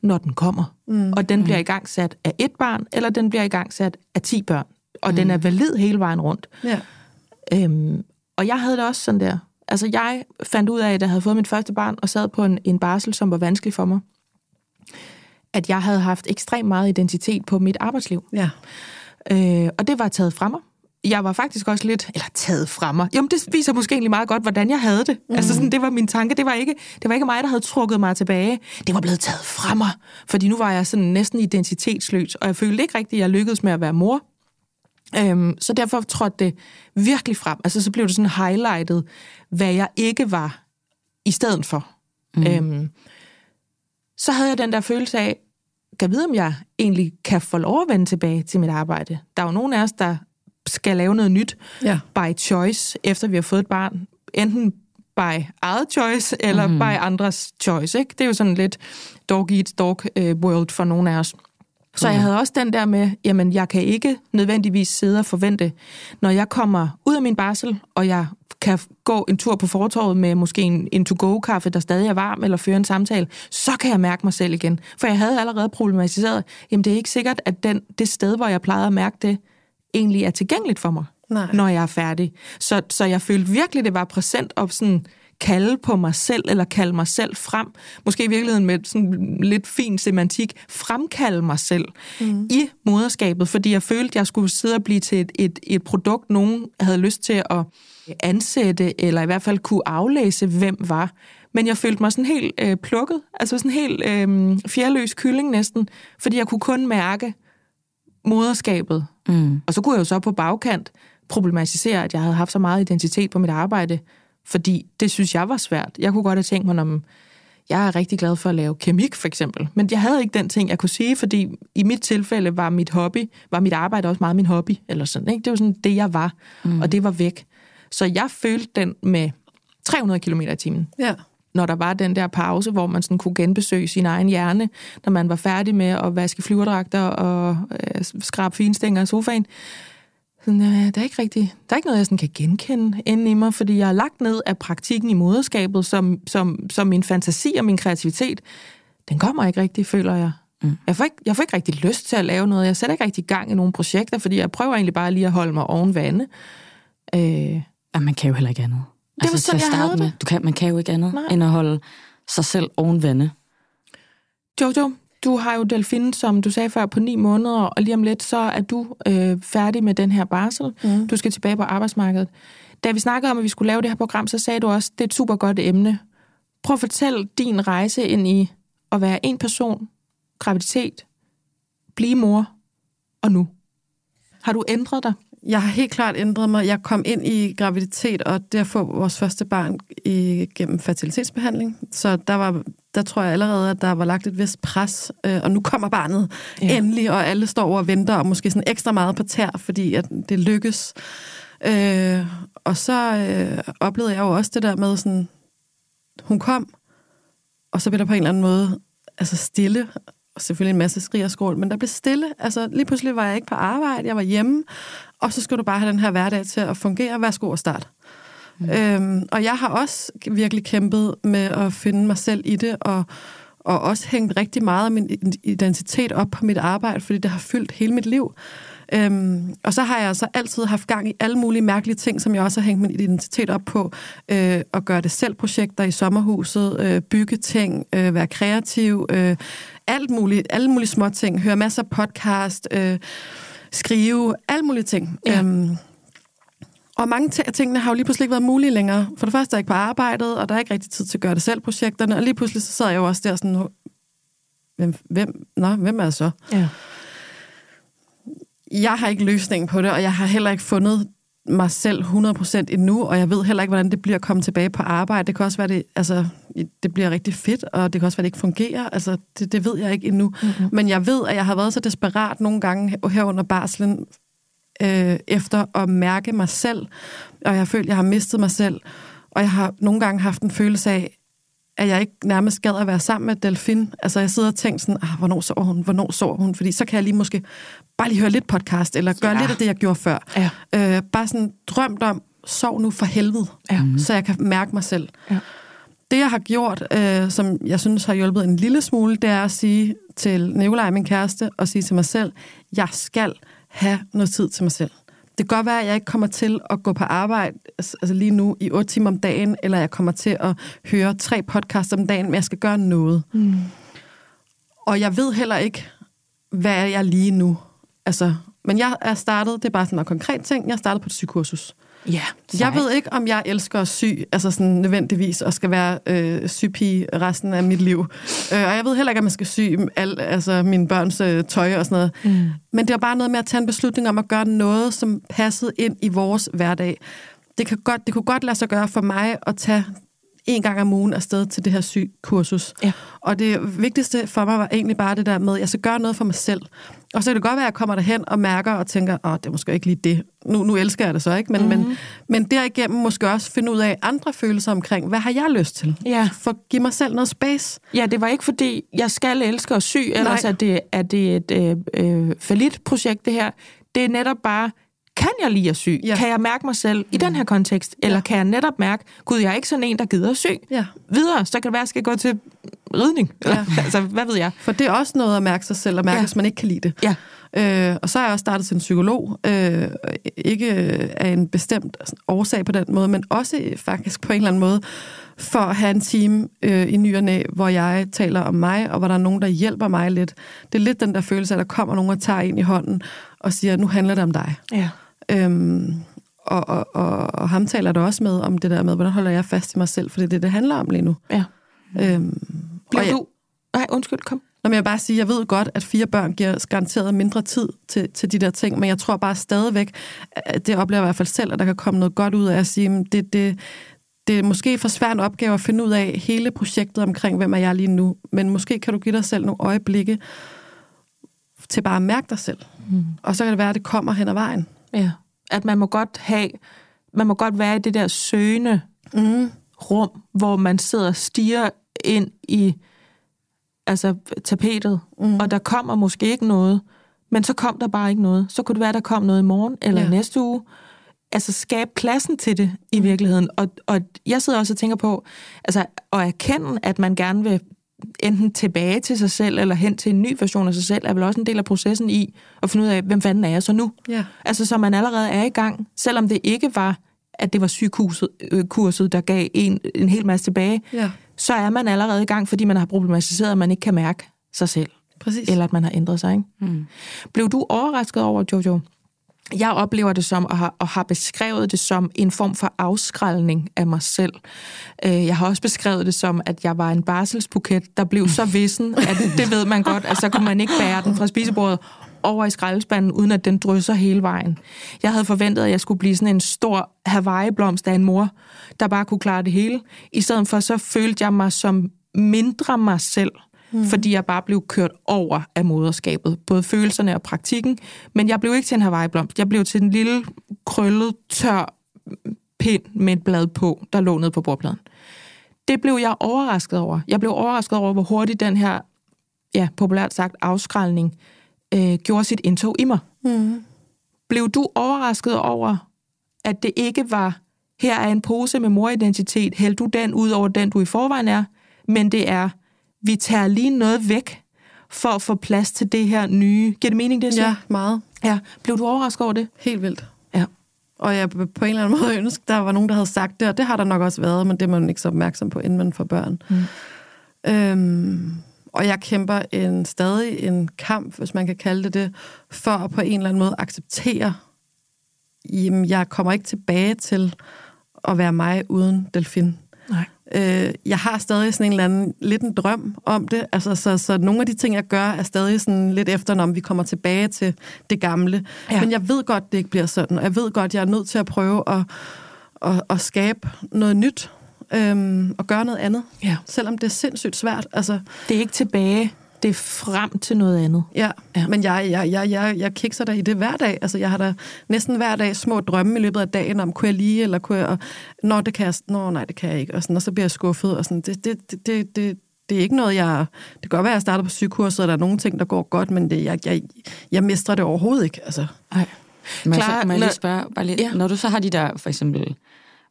når den kommer. Mm. Og den bliver mm. igangsat af et barn, eller den bliver igangsat af ti børn. Og mm. den er valid hele vejen rundt. Ja. Øhm, og jeg havde det også sådan der. Altså, jeg fandt ud af, at jeg havde fået mit første barn, og sad på en, en barsel, som var vanskelig for mig. At jeg havde haft ekstremt meget identitet på mit arbejdsliv. Ja. Øh, og det var taget fra mig. Jeg var faktisk også lidt, eller taget fra mig. Jamen, det viser måske egentlig meget godt, hvordan jeg havde det. Mm. Altså, sådan, det var min tanke. Det var, ikke, det var ikke mig, der havde trukket mig tilbage. Det var blevet taget fra mig. Fordi nu var jeg sådan næsten identitetsløs, og jeg følte ikke rigtigt, at jeg lykkedes med at være mor. Øhm, så derfor trådte det virkelig frem. Altså, så blev det sådan highlightet, hvad jeg ikke var i stedet for. Mm. Øhm, så havde jeg den der følelse af, kan vide, om jeg egentlig kan få lov at vende tilbage til mit arbejde. Der er jo nogen af os, der skal lave noget nyt, ja. By choice, efter vi har fået et barn. Enten by eget choice, eller mm. by andres choice. Ikke? Det er jo sådan lidt dog eat dog world for nogle af os. Så jeg havde også den der med, jamen jeg kan ikke nødvendigvis sidde og forvente, når jeg kommer ud af min barsel, og jeg kan gå en tur på fortovet med måske en, en to-go-kaffe, der stadig er varm, eller føre en samtale, så kan jeg mærke mig selv igen. For jeg havde allerede problematiseret, jamen det er ikke sikkert, at den, det sted, hvor jeg plejede at mærke det, egentlig er tilgængeligt for mig, Nej. Når jeg er færdig. Så, så jeg følte virkelig, det var præsent og sådan kalde på mig selv, eller kalde mig selv frem, måske i virkeligheden med sådan lidt fin semantik, fremkalde mig selv mm. i moderskabet, fordi jeg følte, at jeg skulle sidde og blive til et, et, et produkt, nogen havde lyst til at ansætte, eller i hvert fald kunne aflæse, hvem var. Men jeg følte mig sådan helt øh, plukket, altså sådan helt øh, fjerløs kylling næsten, fordi jeg kunne kun mærke moderskabet. Mm. Og så kunne jeg jo så på bagkant problematisere, at jeg havde haft så meget identitet på mit arbejde, fordi det synes jeg var svært. Jeg kunne godt have tænkt mig, om jeg er rigtig glad for at lave kemik, for eksempel. Men jeg havde ikke den ting, jeg kunne sige, fordi i mit tilfælde var mit hobby, var mit arbejde også meget min hobby, eller sådan, ikke? Det var sådan det, jeg var, mm. og det var væk. Så jeg følte den med tre hundrede kilometer i timen. Ja. Når der var den der pause, hvor man sådan kunne genbesøge sin egen hjerne, når man var færdig med at vaske flyverdragter og øh, skrabe finstænger i sofaen. Sådan, øh, der er ikke rigtigt, der er ikke noget, jeg sådan kan genkende inde i mig, fordi jeg er lagt ned af praktikken i moderskabet, som, som, som min fantasi og min kreativitet, den kommer ikke rigtig, føler jeg. Mm. Jeg, får ikke, jeg får ikke rigtig lyst til at lave noget. Jeg sætter ikke rigtig i gang i nogle projekter, fordi jeg prøver egentlig bare lige at holde mig oven vande. Øh. Og man kan jo heller ikke andet. Det var altså, sådan, jeg havde med, det. Du kan, man kan jo ikke andet Nej. End at holde sig selv oven vande. Jojo, du har jo Delfin, som du sagde før, på ni måneder, og lige om lidt, så er du øh, færdig med den her barsel. Mm. Du skal tilbage på arbejdsmarkedet. Da vi snakkede om, at vi skulle lave det her program, så sagde du også, det er et super godt emne. Prøv at fortæl din rejse ind i at være en person, graviditet, blive mor, og nu. Har du ændret dig? Jeg har helt klart ændret mig. Jeg kom ind i graviditet, og det at få vores første barn gennem fertilitetsbehandling. Så der, var, der tror jeg allerede, at der var lagt et vist pres, øh, og nu kommer barnet ja. endelig, og alle står over og venter, og måske sådan ekstra meget på tær, fordi at det lykkes. Øh, og så øh, oplevede jeg jo også det der med, sådan, hun kom, og så blev der på en eller anden måde altså stille, og selvfølgelig en masse skrig og skrål, men der blev stille. Altså lige pludselig var jeg ikke på arbejde, jeg var hjemme, og så skulle du bare have den her hverdag til at fungere. Værsgo og start. Mm. Øhm, og jeg har også virkelig kæmpet med at finde mig selv i det, og, og også hængt rigtig meget af min identitet op på mit arbejde, fordi det har fyldt hele mit liv. Øhm, og så har jeg så altid haft gang i alle mulige mærkelige ting, som jeg også har hængt min identitet op på. Øh, at gøre det selv, projekter i sommerhuset, øh, bygge ting, øh, være kreativ, øh, alt muligt, alle mulige små ting, høre masser af podcast, øh, skrive, alle mulige ting. Ja. Øhm, og mange af tingene har jo lige pludselig ikke været mulige længere. For det første er jeg ikke på arbejdet, og der er ikke rigtig tid til at gøre det selv, projekterne. Og lige pludselig så sidder jeg jo også der sådan, hvem, hvem, nå, hvem er jeg så? Ja. Jeg har ikke løsningen på det, og jeg har heller ikke fundet mig selv hundrede procent endnu, og jeg ved heller ikke, hvordan det bliver at komme tilbage på arbejde. Det kan også være, det, altså, det bliver rigtig fedt, og det kan også være, det ikke fungerer. Altså, det, det ved jeg ikke endnu. Mm-hmm. Men jeg ved, at jeg har været så desperat nogle gange her under barslen, øh, efter at mærke mig selv, og jeg har følt, at jeg har mistet mig selv, og jeg har nogle gange haft en følelse af, at jeg ikke nærmest gad at være sammen med Delfin. Altså, jeg sidder og tænker sådan, ah, hvornår sover hun, hvornår sover hun? Fordi så kan jeg lige måske bare lige høre lidt podcast, eller gøre ja. lidt af det, jeg gjorde før. Ja. Øh, bare sådan drømt om, sov nu for helvede, ja. så jeg kan mærke mig selv. Ja. Det, jeg har gjort, øh, som jeg synes har hjulpet en lille smule, det er at sige til Nicolaj, min kæreste, og sige til mig selv, jeg skal have noget tid til mig selv. Det kan godt være, at jeg ikke kommer til at gå på arbejde altså lige nu i otte timer om dagen, eller jeg kommer til at høre tre podcasts om dagen, men jeg skal gøre noget. Mm. Og jeg ved heller ikke, hvad jeg er lige nu. Altså, men jeg er startet, det er bare sådan noget konkret ting, jeg startede på et sygekursus. Yeah, jeg ved ikke, om jeg elsker at sy, altså sådan nødvendigvis, og skal være øh, sygepige resten af mit liv. Øh, og jeg ved heller ikke, om jeg skal sy al, altså mine børns øh, tøj og sådan noget. Mm. Men det var bare noget med at tage en beslutning om at gøre noget, som passede ind i vores hverdag. Det, kan godt, det kunne godt lade sig gøre for mig at tage en gang om ugen afsted til det her sygekursus. Ja. Og det vigtigste for mig var egentlig bare det der med, at jeg skal gøre noget for mig selv. Og så kan det godt være, at jeg kommer derhen og mærker og tænker, åh, det er måske ikke lige det. Nu, nu elsker jeg det så, ikke? Men, mm-hmm. men, men derigennem måske også finde ud af andre følelser omkring, hvad har jeg lyst til? Ja. For give mig selv noget space. Ja, det var ikke fordi, jeg skal elske at sy, ellers er det, er det et øh, fallit projekt, det her. Det er netop bare, kan jeg lide at sy? Ja. Kan jeg mærke mig selv i den her kontekst? Eller ja. kan jeg netop mærke, gud, jeg er ikke sådan en, der gider at sy? Ja. Videre, så kan det være, at jeg skal gå til ridning. Ja. Altså, hvad ved jeg? For det er også noget at mærke sig selv, og mærke, ja. at man ikke kan lide det. Ja. Øh, og så har jeg også startet som psykolog, øh, ikke af en bestemt årsag på den måde, men også faktisk på en eller anden måde, for at have en time øh, i ny og næ, hvor jeg taler om mig, og hvor der er nogen, der hjælper mig lidt. Det er lidt den der følelse, at der kommer nogen og tager en i hånden og siger, nu handler det om dig. Ja. Øhm, og, og, og, og ham taler der også med om det der med, hvordan holder jeg fast i mig selv, for det er det, det handler om lige nu. Ja. Øhm, Bliver jeg, du... Nej, undskyld, kom. Nå, men jeg vil bare sige, jeg ved godt, at fire børn giver garanteret mindre tid til, til de der ting, men jeg tror bare stadigvæk, at det oplever jeg i hvert fald selv, at der kan komme noget godt ud af at sige, det, det, det er måske for svær en opgave at finde ud af hele projektet omkring, hvem er jeg lige nu, men måske kan du give dig selv nogle øjeblikke til bare at mærke dig selv. Mm. Og så kan det være, at det kommer hen ad vejen. Ja, at man må godt have, man må godt være i det der søgende mm. rum, hvor man sidder og stiger ind i altså tapetet, mm. og der kommer måske ikke noget, men så kom der bare ikke noget. Så kunne det være, der kom noget i morgen eller ja. næste uge. Altså skabe pladsen til det i virkeligheden. Og, og jeg sidder også og tænker på, altså at erkende, at man gerne vil enten tilbage til sig selv, eller hen til en ny version af sig selv, er vel også en del af processen i at finde ud af, hvem fanden er jeg så nu? Ja. Altså så man allerede er i gang, selvom det ikke var, at det var sygekurset, øh, kurset, der gav en, en hel masse tilbage, ja. så er man allerede i gang, fordi man har problematiseret, at man ikke kan mærke sig selv. Præcis. Eller at man har ændret sig. Ikke? Mm. Blev du overrasket over, Jojo? Jeg oplever det som, og har, og har beskrevet det som, en form for afskrælning af mig selv. Jeg har også beskrevet det som, at jeg var en barselsbuket, der blev så vissen, at det ved man godt, at så kunne man ikke bære den fra spisebordet over i skraldespanden, uden at den drysser hele vejen. Jeg havde forventet, at jeg skulle blive sådan en stor Hawaii-blomst af en mor, der bare kunne klare det hele. I stedet for, så følte jeg mig som mindre mig selv, mm. fordi jeg bare blev kørt over af moderskabet. Både følelserne og praktikken. Men jeg blev ikke til en Hawaii-blomst. Jeg blev til en lille, krøllet, tør pind med et blad på, der lå nede på bordpladen. Det blev jeg overrasket over. Jeg blev overrasket over, hvor hurtigt den her, ja, populært sagt, afskrælning Øh, gjorde sit indtog i mig. Mm. Blev du overrasket over, at det ikke var, her er en pose med moridentitet, hæld du den ud over den, du i forvejen er, men det er, vi tager lige noget væk, for at få plads til det her nye. Giver det mening, det? Ja, meget. Ja. Blev du overrasket over det? Helt vildt. Ja. Og jeg på en eller anden måde ønskede, der var nogen, der havde sagt det, og det har der nok også været, men det er man ikke så opmærksom på, inden man får børn. Mm. Øhm... Og jeg kæmper en, stadig en kamp, hvis man kan kalde det det, for at på en eller anden måde acceptere, jamen, jeg kommer ikke tilbage til at være mig uden Delfin. Nej. Øh, jeg har stadig sådan en eller anden, lidt en drøm om det, altså, så, så nogle af de ting, jeg gør, er stadig sådan lidt efter, når vi kommer tilbage til det gamle. Ja. Men jeg ved godt, det ikke bliver sådan, og jeg ved godt, jeg er nødt til at prøve at, at, at skabe noget nyt, Øhm, og gøre noget andet, ja. selvom det er sindssygt svært. Altså, det er ikke tilbage, det er frem til noget andet. Ja, ja. men jeg, jeg, jeg, jeg, jeg kikser der i det hver dag. Altså, jeg har da næsten hver dag små drømme i løbet af dagen om, kunne jeg lige, eller kunne jeg... Og, Nå, det kan jeg, Nå, nej, det kan jeg ikke. Og, sådan, og så bliver jeg skuffet. Og sådan. Det, det, det, det, det, det er ikke noget, jeg... Det kan godt være, at jeg starter på sygekurset, og der er nogle ting, der går godt, men det, jeg, jeg, jeg mestrer det overhovedet ikke. Altså. Ej. Må jeg, Klar, så, må jeg lige spørge, bare lige, ja. når du så har de der, for eksempel...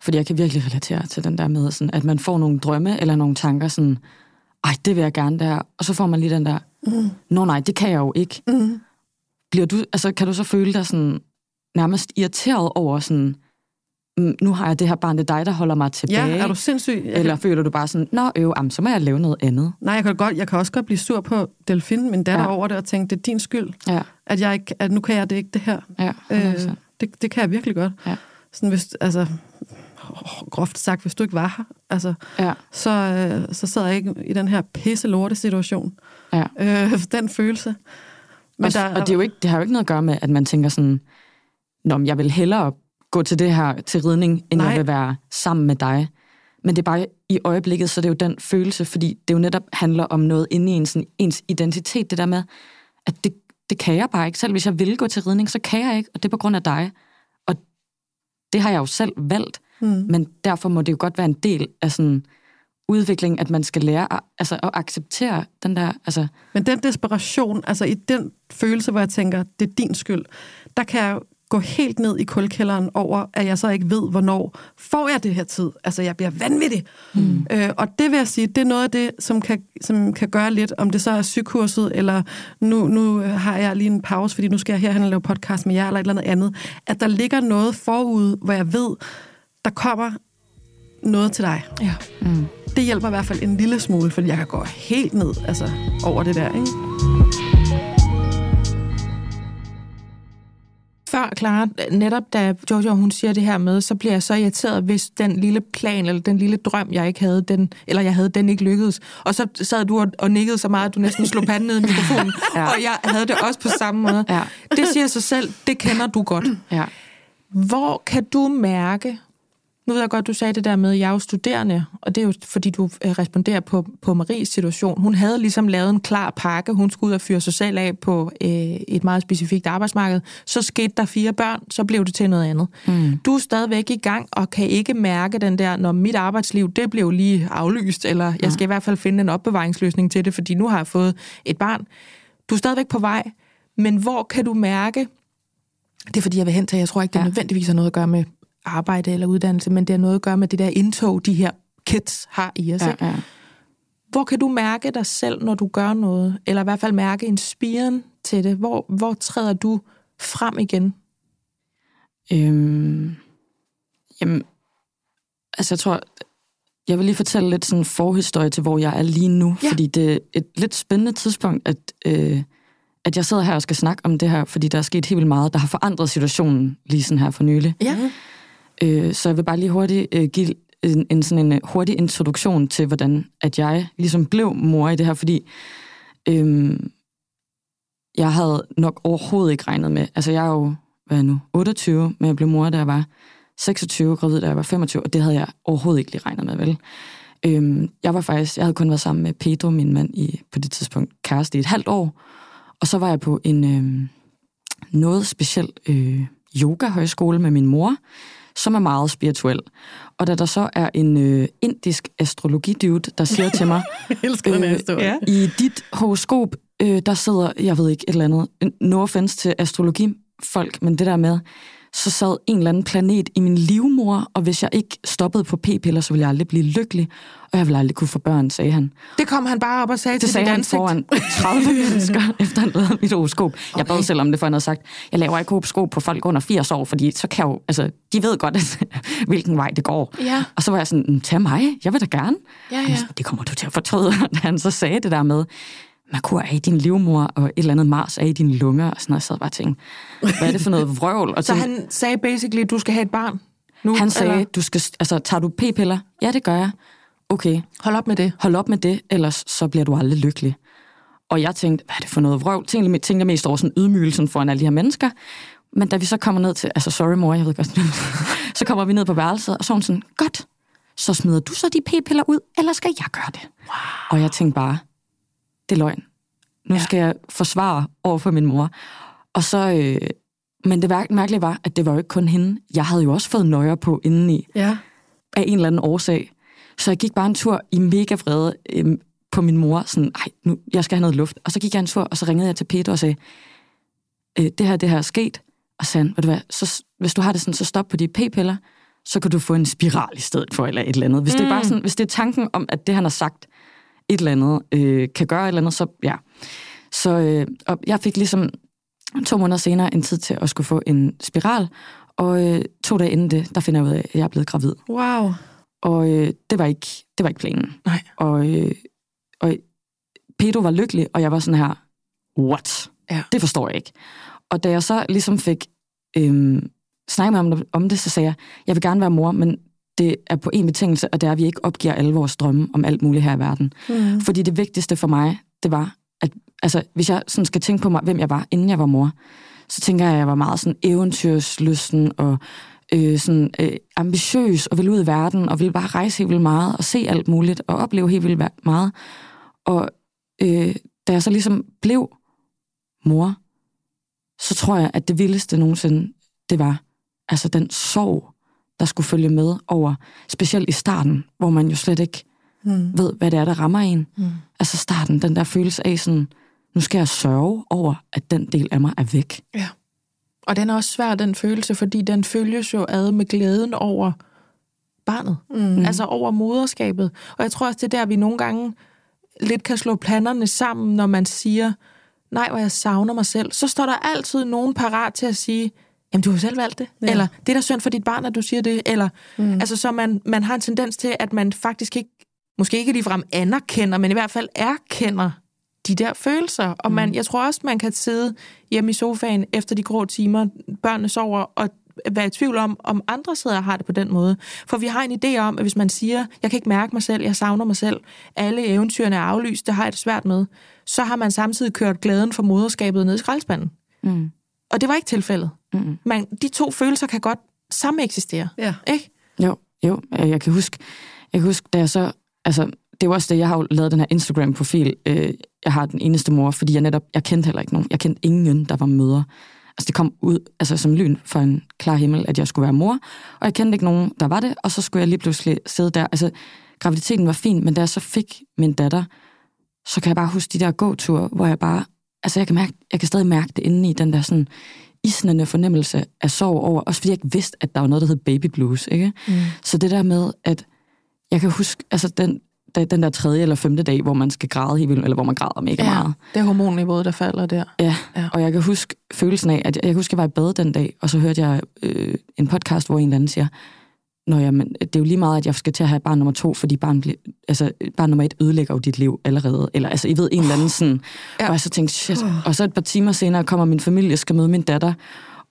Fordi jeg kan virkelig relatere til den der med, sådan, at man får nogle drømme eller nogle tanker, sådan, ej, det vil jeg gerne der, og så får man lige den der, mm. nå nej, det kan jeg jo ikke. Mm. Bliver du, altså, kan du så føle dig sådan, nærmest irriteret over, sådan, nu har jeg det her barn, det er dig, der holder mig tilbage? Ja, er du sindssyg? Jeg eller kan... føler du bare sådan, nå øv, så må jeg lave noget andet? Nej, jeg kan, godt, jeg kan også godt blive sur på Delfin, min datter, ja. over det, og tænke, det er din skyld, ja. at, jeg ikke, at nu kan jeg det ikke, det her. Ja, øh, det, det kan jeg virkelig godt. Ja. Sådan, hvis, altså... Oh, groft sagt, hvis du ikke var her, altså, ja. så, øh, så sad jeg ikke i den her pisse lorte situation. Ja. Øh, den følelse. Men og der, og det, er jo ikke, det har jo ikke noget at gøre med, at man tænker sådan, nå, jeg vil hellere gå til det her til ridning, end Nej. jeg vil være sammen med dig. Men det er bare i øjeblikket, så det er jo den følelse, fordi det jo netop handler om noget inde i ens, ens identitet, det der med, at det, det kan jeg bare ikke. Selv hvis jeg vil gå til ridning, så kan jeg ikke, og det er på grund af dig. Og det har jeg jo selv valgt. Mm. Men derfor må det jo godt være en del af sådan udvikling, at man skal lære at, altså, at acceptere den der... Altså. Men den desperation, altså i den følelse, hvor jeg tænker, det er din skyld, der kan jeg gå helt ned i kulkælderen over, at jeg så ikke ved, hvornår får jeg det her tid. Altså, jeg bliver vanvittig. Mm. Øh, og det vil jeg sige, det er noget af det, som kan, som kan gøre lidt, om det så er sygekurset, eller nu, nu har jeg lige en pause, fordi nu skal jeg herhen og lave podcast med jer, eller et eller andet andet. At der ligger noget forude, hvor jeg ved, der kommer noget til dig. Ja. Mm. Det hjælper i hvert fald en lille smule, fordi jeg kan gå helt ned altså, over det der, ikke? Før, Klara, netop da Jojo, hun siger det her med, så bliver jeg så irriteret, hvis den lille plan, eller den lille drøm, jeg ikke havde, den, eller jeg havde, den ikke lykkedes. Og så sad du og, og nikkede så meget, at du næsten slog panden ned i mikrofonen, ja. Og jeg havde det også på samme måde. Ja. Det siger sig selv, det kender du godt. Ja. Hvor kan du mærke, nu ved jeg godt, du sagde det der med, at jeg er studerende, og det er jo, fordi du responderer på, på Maries situation. Hun havde ligesom lavet en klar pakke. Hun skulle ud og fyre sig selv af på øh, et meget specifikt arbejdsmarked. Så skete der fire børn, så blev det til noget andet. Mm. Du er stadigvæk i gang og kan ikke mærke den der, når mit arbejdsliv, det blev lige aflyst, eller jeg skal i hvert fald finde en opbevaringsløsning til det, fordi nu har jeg fået et barn. Du er stadigvæk på vej, men hvor kan du mærke, det er fordi jeg vil hen til, jeg tror ikke, det ja. nødvendigvis har noget at gøre med arbejde eller uddannelse, men det har noget at gøre med det der indtog, de her kids har i os. Ja, ja. Hvor kan du mærke dig selv, når du gør noget? Eller i hvert fald mærke en spiren til det? Hvor, hvor træder du frem igen? Øhm, jamen, altså jeg tror, jeg vil lige fortælle lidt sådan forhistorie til, hvor jeg er lige nu, ja. Fordi det er et lidt spændende tidspunkt, at øh, at jeg sidder her og skal snakke om det her, fordi der er sket helt vildt meget, der har forandret situationen lige sådan her for nylig. Ja. Så jeg vil bare lige hurtigt give en, en, sådan en hurtig introduktion til, hvordan at jeg ligesom blev mor i det her, fordi øhm, jeg havde nok overhovedet ikke regnet med. Altså jeg er jo, hvad er nu, otteogtyve, men jeg blev mor, da jeg var seksogtyve, gravid, da jeg var femogtyve, og det havde jeg overhovedet ikke lige regnet med, vel? Øhm, jeg var faktisk, jeg havde kun været sammen med Pedro, min mand, i, på det tidspunkt kæreste i et halvt år, og så var jeg på en øh, noget speciel øh, yoga-højskole med min mor, som er meget spirituel. Og da der så er en øh, indisk astrologidude, der siger til mig, øh, ja. i dit horoskop, øh, der sidder, jeg ved ikke, et eller andet, no offense til astrologifolk, men det der med, så sad en eller anden planet i min livmor, og hvis jeg ikke stoppede på p-piller, så ville jeg aldrig blive lykkelig, og jeg ville aldrig kunne få børn, sagde han. Det kom han bare op og sagde det til sagde dit ansigt. Det foran tredive mennesker, efter han lavede mit horoskop. Okay. Jeg bad selv om det, for han havde sagt, jeg laver ikke horoskop på folk under firs år, fordi så kan jo, altså, de ved godt, at, hvilken vej det går. Ja. Og så var jeg sådan, tag mig, jeg vil da gerne. Ja, ja. Sådan, det kommer du til at fortryde, da han så sagde det der med, Merkur er i din livmor, og et eller andet Mars er i dine lunger, og sådan noget. Jeg sad bare og tænkte, hvad er det for noget vrøvl? Og så tænkte, han sagde basically, du skal have et barn nu? Han sagde, eller? Du skal, altså, tager du p-piller? Ja, det gør jeg. Okay. Hold op med det. Hold op med det, ellers så bliver du aldrig lykkelig. Og jeg tænkte, hvad er det for noget vrøvl? Tænkte, tænkte mest over sådan ydmygelsen foran alle de her mennesker. Men da vi så kommer ned til, altså sorry mor, jeg ved godt, så kommer vi ned på værelset, og så sådan, godt, så smider du så de p-piller ud, eller skal jeg gøre det? Wow. Og jeg tænkte bare, det er løgn. Nu ja. skal jeg forsvare over for min mor. Og så, øh, men det mærkelige var, at det var jo ikke kun hende. Jeg havde jo også fået nøjer på indeni. Ja. Af en eller anden årsag. Så jeg gik bare en tur i mega vrede øh, på min mor. Sådan, ej, nu, jeg skal have noget luft. Og så gik jeg en tur, og så ringede jeg til Pedro og sagde, øh, det her, det her er sket. Og så sagde han, så, hvis du har det sådan, så stop på de p-piller, så kan du få en spiral i stedet for, eller et eller andet. Hvis, mm. det, er bare sådan, hvis det er tanken om, at det, han har sagt, et eller andet, øh, kan gøre et eller andet, så ja. Så øh, og jeg fik ligesom to måneder senere en tid til at skulle få en spiral, og øh, to dage inden det, der finder jeg ud af, at jeg er blevet gravid. Wow. Og øh, det, var ikke, det var ikke planen. Nej. Og, øh, og Pedro var lykkelig, og jeg var sådan her, what? Ja. Det forstår jeg ikke. Og da jeg så ligesom fik øh, snakket med ham om det, så sagde jeg, jeg vil gerne være mor, men det er på en betingelse, og det er, at vi ikke opgiver alle vores drømme om alt muligt her i verden. Mm. Fordi det vigtigste for mig, det var, at altså, hvis jeg sådan skal tænke på mig, hvem jeg var, inden jeg var mor, så tænker jeg, at jeg var meget sådan eventyrslysten og øh, sådan, øh, ambitiøs og ville ud i verden og ville bare rejse helt vildt meget og se alt muligt og opleve helt vildt meget. Og øh, da jeg så ligesom blev mor, så tror jeg, at det vildeste nogensinde, det var altså den sorg, der skulle følge med over, specielt i starten, hvor man jo slet ikke mm. ved, hvad det er, der rammer en. Mm. Altså starten, den der følelse af sådan, nu skal jeg sørge over, at den del af mig er væk. Ja. Og den er også svær, den følelse, fordi den følges jo ad med glæden over barnet. Mm. Altså over moderskabet. Og jeg tror også, det der, vi nogle gange lidt kan slå planderne sammen, når man siger, nej, hvor jeg savner mig selv. Så står der altid nogen parat til at sige, jamen, du har selv valgt det. Ja. Eller, det er da synd for dit barn, at du siger det. Eller, mm. altså, så man, man har en tendens til, at man faktisk ikke, måske ikke ligefrem anerkender, men i hvert fald erkender de der følelser. Og man, mm. jeg tror også, man kan sidde hjemme i sofaen efter de grå timer, børnene sover, og være i tvivl om, om andre sidder og har det på den måde. For vi har en idé om, at hvis man siger, jeg kan ikke mærke mig selv, jeg savner mig selv, alle eventyrene er aflyst, det har jeg det svært med, så har man samtidig kørt glæden for moderskabet ned i skraldespanden. Mm. Og det var ikke tilfældet. Mm. Men de to følelser kan godt samme eksistere, ja. Ikke? Jo, jo. Jeg kan huske, jeg kan huske, da jeg så, altså, det var også det, jeg har lavet den her Instagram-profil. Øh, jeg har den eneste mor, fordi jeg netop, jeg kendte heller ikke nogen. Jeg kendte ingen, der var mødre. Altså, det kom ud, altså som lyn fra en klar himmel, at jeg skulle være mor. Og jeg kendte ikke nogen, der var det. Og så skulle jeg lige pludselig sidde der. Altså, graviditeten var fin, men da jeg så fik min datter, så kan jeg bare huske de der gåture, hvor jeg bare, altså jeg kan mærke, jeg kan stadig mærke det inde i den der sådan isnende fornemmelse af sorg over, også fordi jeg ikke vidste, at der var noget, der hed baby blues, ikke? Mm. Så det der med, at jeg kan huske, altså den, den der tredje eller femte dag, hvor man skal græde helt vildt, eller hvor man græder mega ja, meget. Det er hormonniveauet, der falder der. Ja, ja, og jeg kan huske følelsen af, at jeg, jeg kan huske, jeg var i bad den dag, og så hørte jeg øh, en podcast, hvor en eller anden siger, nå ja, men det er jo lige meget, at jeg skal til at have barn nummer to, fordi barn, altså, barn nummer et ødelægger jo dit liv allerede. Eller, altså, I ved, en eller anden sådan. Ja. Og jeg så tænkte, shit. Og så et par timer senere kommer min familie, skal møde min datter,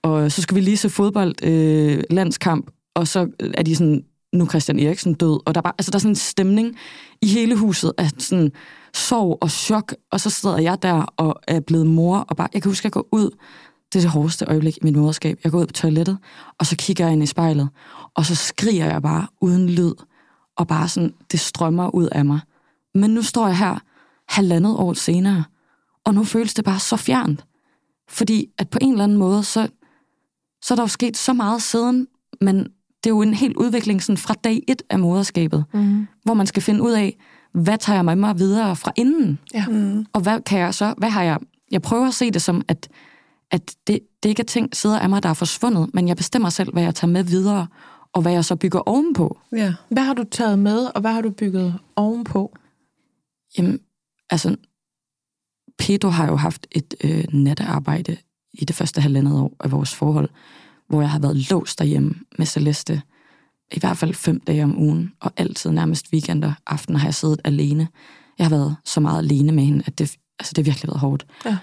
og så skal vi lige se fodbold, øh, landskamp, og så er de sådan, nu er Christian Eriksen død. Og der er, bare, altså, der er sådan en stemning i hele huset af sådan sorg og chok, og så sidder jeg der og er blevet mor, og bare, jeg kan huske, at jeg går ud, det er det hårdeste øjeblik i mit moderskab. Jeg går ud på toilettet, og så kigger jeg ind i spejlet, og så skriger jeg bare uden lyd, og bare sådan, det strømmer ud af mig. Men nu står jeg her halvandet år senere, og nu føles det bare så fjernt. Fordi at på en eller anden måde, så, så er der jo sket så meget siden, men det er jo en hel udvikling sådan fra dag et af moderskabet, mm. hvor man skal finde ud af, hvad tager jeg med mig videre fra inden? Ja. Mm. Og hvad kan jeg så, hvad har jeg... Jeg prøver at se det som, at at det, det ikke er ting, sidder af mig, der er forsvundet, men jeg bestemmer selv, hvad jeg tager med videre, og hvad jeg så bygger ovenpå. Ja. Hvad har du taget med, og hvad har du bygget ovenpå? Jamen, altså, Pedro har jo haft et øh, nattearbejde i det første halvandet år af vores forhold, hvor jeg har været låst derhjemme med Celeste, i hvert fald fem dage om ugen, og altid nærmest weekender aftener har jeg siddet alene. Jeg har været så meget alene med hende, at det, altså, det har virkelig været hårdt. Ja.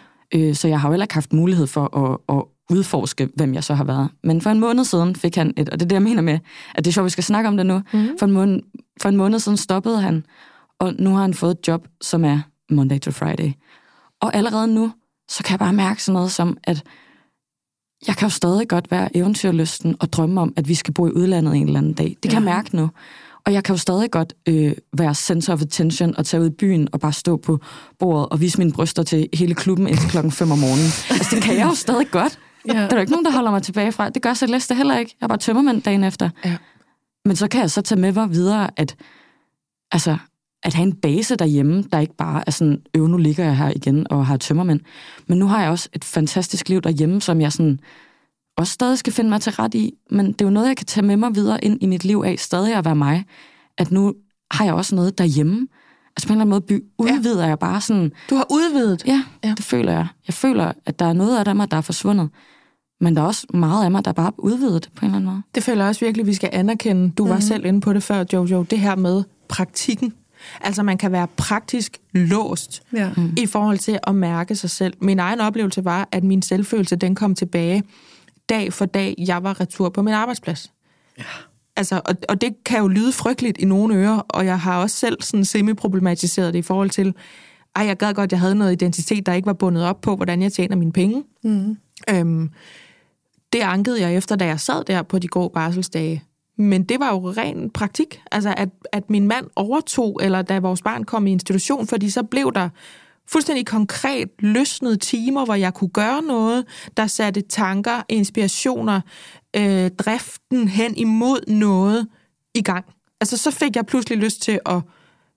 Så jeg har jo heller ikke haft mulighed for at, at udforske, hvem jeg så har været. Men for en måned siden fik han et, og det er det, jeg mener med, at det er sjovt, vi skal snakke om det nu. Mm-hmm. For, en måned, for en måned siden stoppede han, og nu har han fået et job, som er Monday to Friday. Og allerede nu, så kan jeg bare mærke sådan noget som, at jeg kan jo stadig godt være eventyrlysten og drømme om, at vi skal bo i udlandet en eller anden dag. Det kan ja. Jeg mærke nu. Og jeg kan jo stadig godt øh, være center of attention og tage ud i byen og bare stå på bordet og vise mine bryster til hele klubben indtil klokken fem om morgenen. Altså, det kan jeg jo stadig godt. Ja. Der er jo ikke nogen, der holder mig tilbage fra. Det gør Celeste heller ikke. Jeg er bare tømmermand dagen efter. Ja. Men så kan jeg så tage med mig videre, at, altså, at have en base derhjemme, der ikke bare er sådan, øv, nu ligger jeg her igen og har tømmermænd. Men nu har jeg også et fantastisk liv derhjemme, som jeg sådan... og stadig skal finde mig til ret i, men det er jo noget, jeg kan tage med mig videre ind i mit liv af, stadig at være mig, at nu har jeg også noget derhjemme. Altså på en eller anden måde udvider ja. Jeg bare sådan... Du har udvidet? Ja, ja, det føler jeg. Jeg føler, at der er noget af mig, der er forsvundet, men der er også meget af mig, der er bare udvidet på en eller anden måde. Det føler jeg også virkelig, vi skal anerkende. Du var mm-hmm. selv inde på det før, Jojo, det her med praktikken. Altså, man kan være praktisk låst ja. mm. i forhold til at mærke sig selv. Min egen oplevelse var, at min selvfølelse, den kom tilbage... dag for dag, jeg var retur på min arbejdsplads. Ja. Altså, og, og det kan jo lyde frygteligt i nogle ører, og jeg har også selv sådan semi-problematiseret det i forhold til, ej, jeg gad godt, jeg havde noget identitet, der ikke var bundet op på, hvordan jeg tjener mine penge. Mm. Øhm, det ankede jeg efter, da jeg sad der på de grå barselsdage. Men det var jo ren praktik. Altså, at, at min mand overtog, eller da vores barn kom i institution, fordi så blev der fuldstændig konkret løsnede timer, hvor jeg kunne gøre noget, der satte tanker, inspirationer, øh, driften hen imod noget i gang. Altså, så fik jeg pludselig lyst til at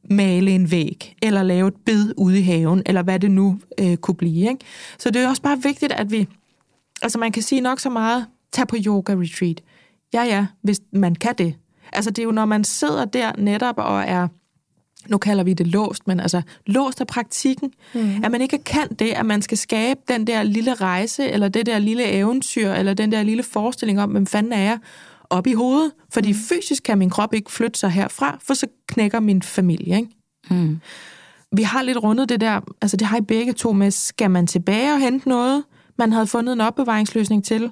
male en væg, eller lave et bed ude i haven, eller hvad det nu øh, kunne blive. Ikke? Så det er også bare vigtigt, at vi Altså man kan sige nok så meget, tag på yoga-retreat. Ja, ja, hvis man kan det. Altså det er jo, når man sidder der netop og er, nu kalder vi det låst, men altså låst af praktikken, mm. at man ikke kan det, at man skal skabe den der lille rejse, eller det der lille eventyr, eller den der lille forestilling om, hvem fanden er jeg, op i hovedet, fordi mm. fysisk kan min krop ikke flytte sig herfra, for så knækker min familie, ikke? Mm. Vi har lidt rundet det der, altså det har I begge to med, skal man tilbage og hente noget, man havde fundet en opbevaringsløsning til,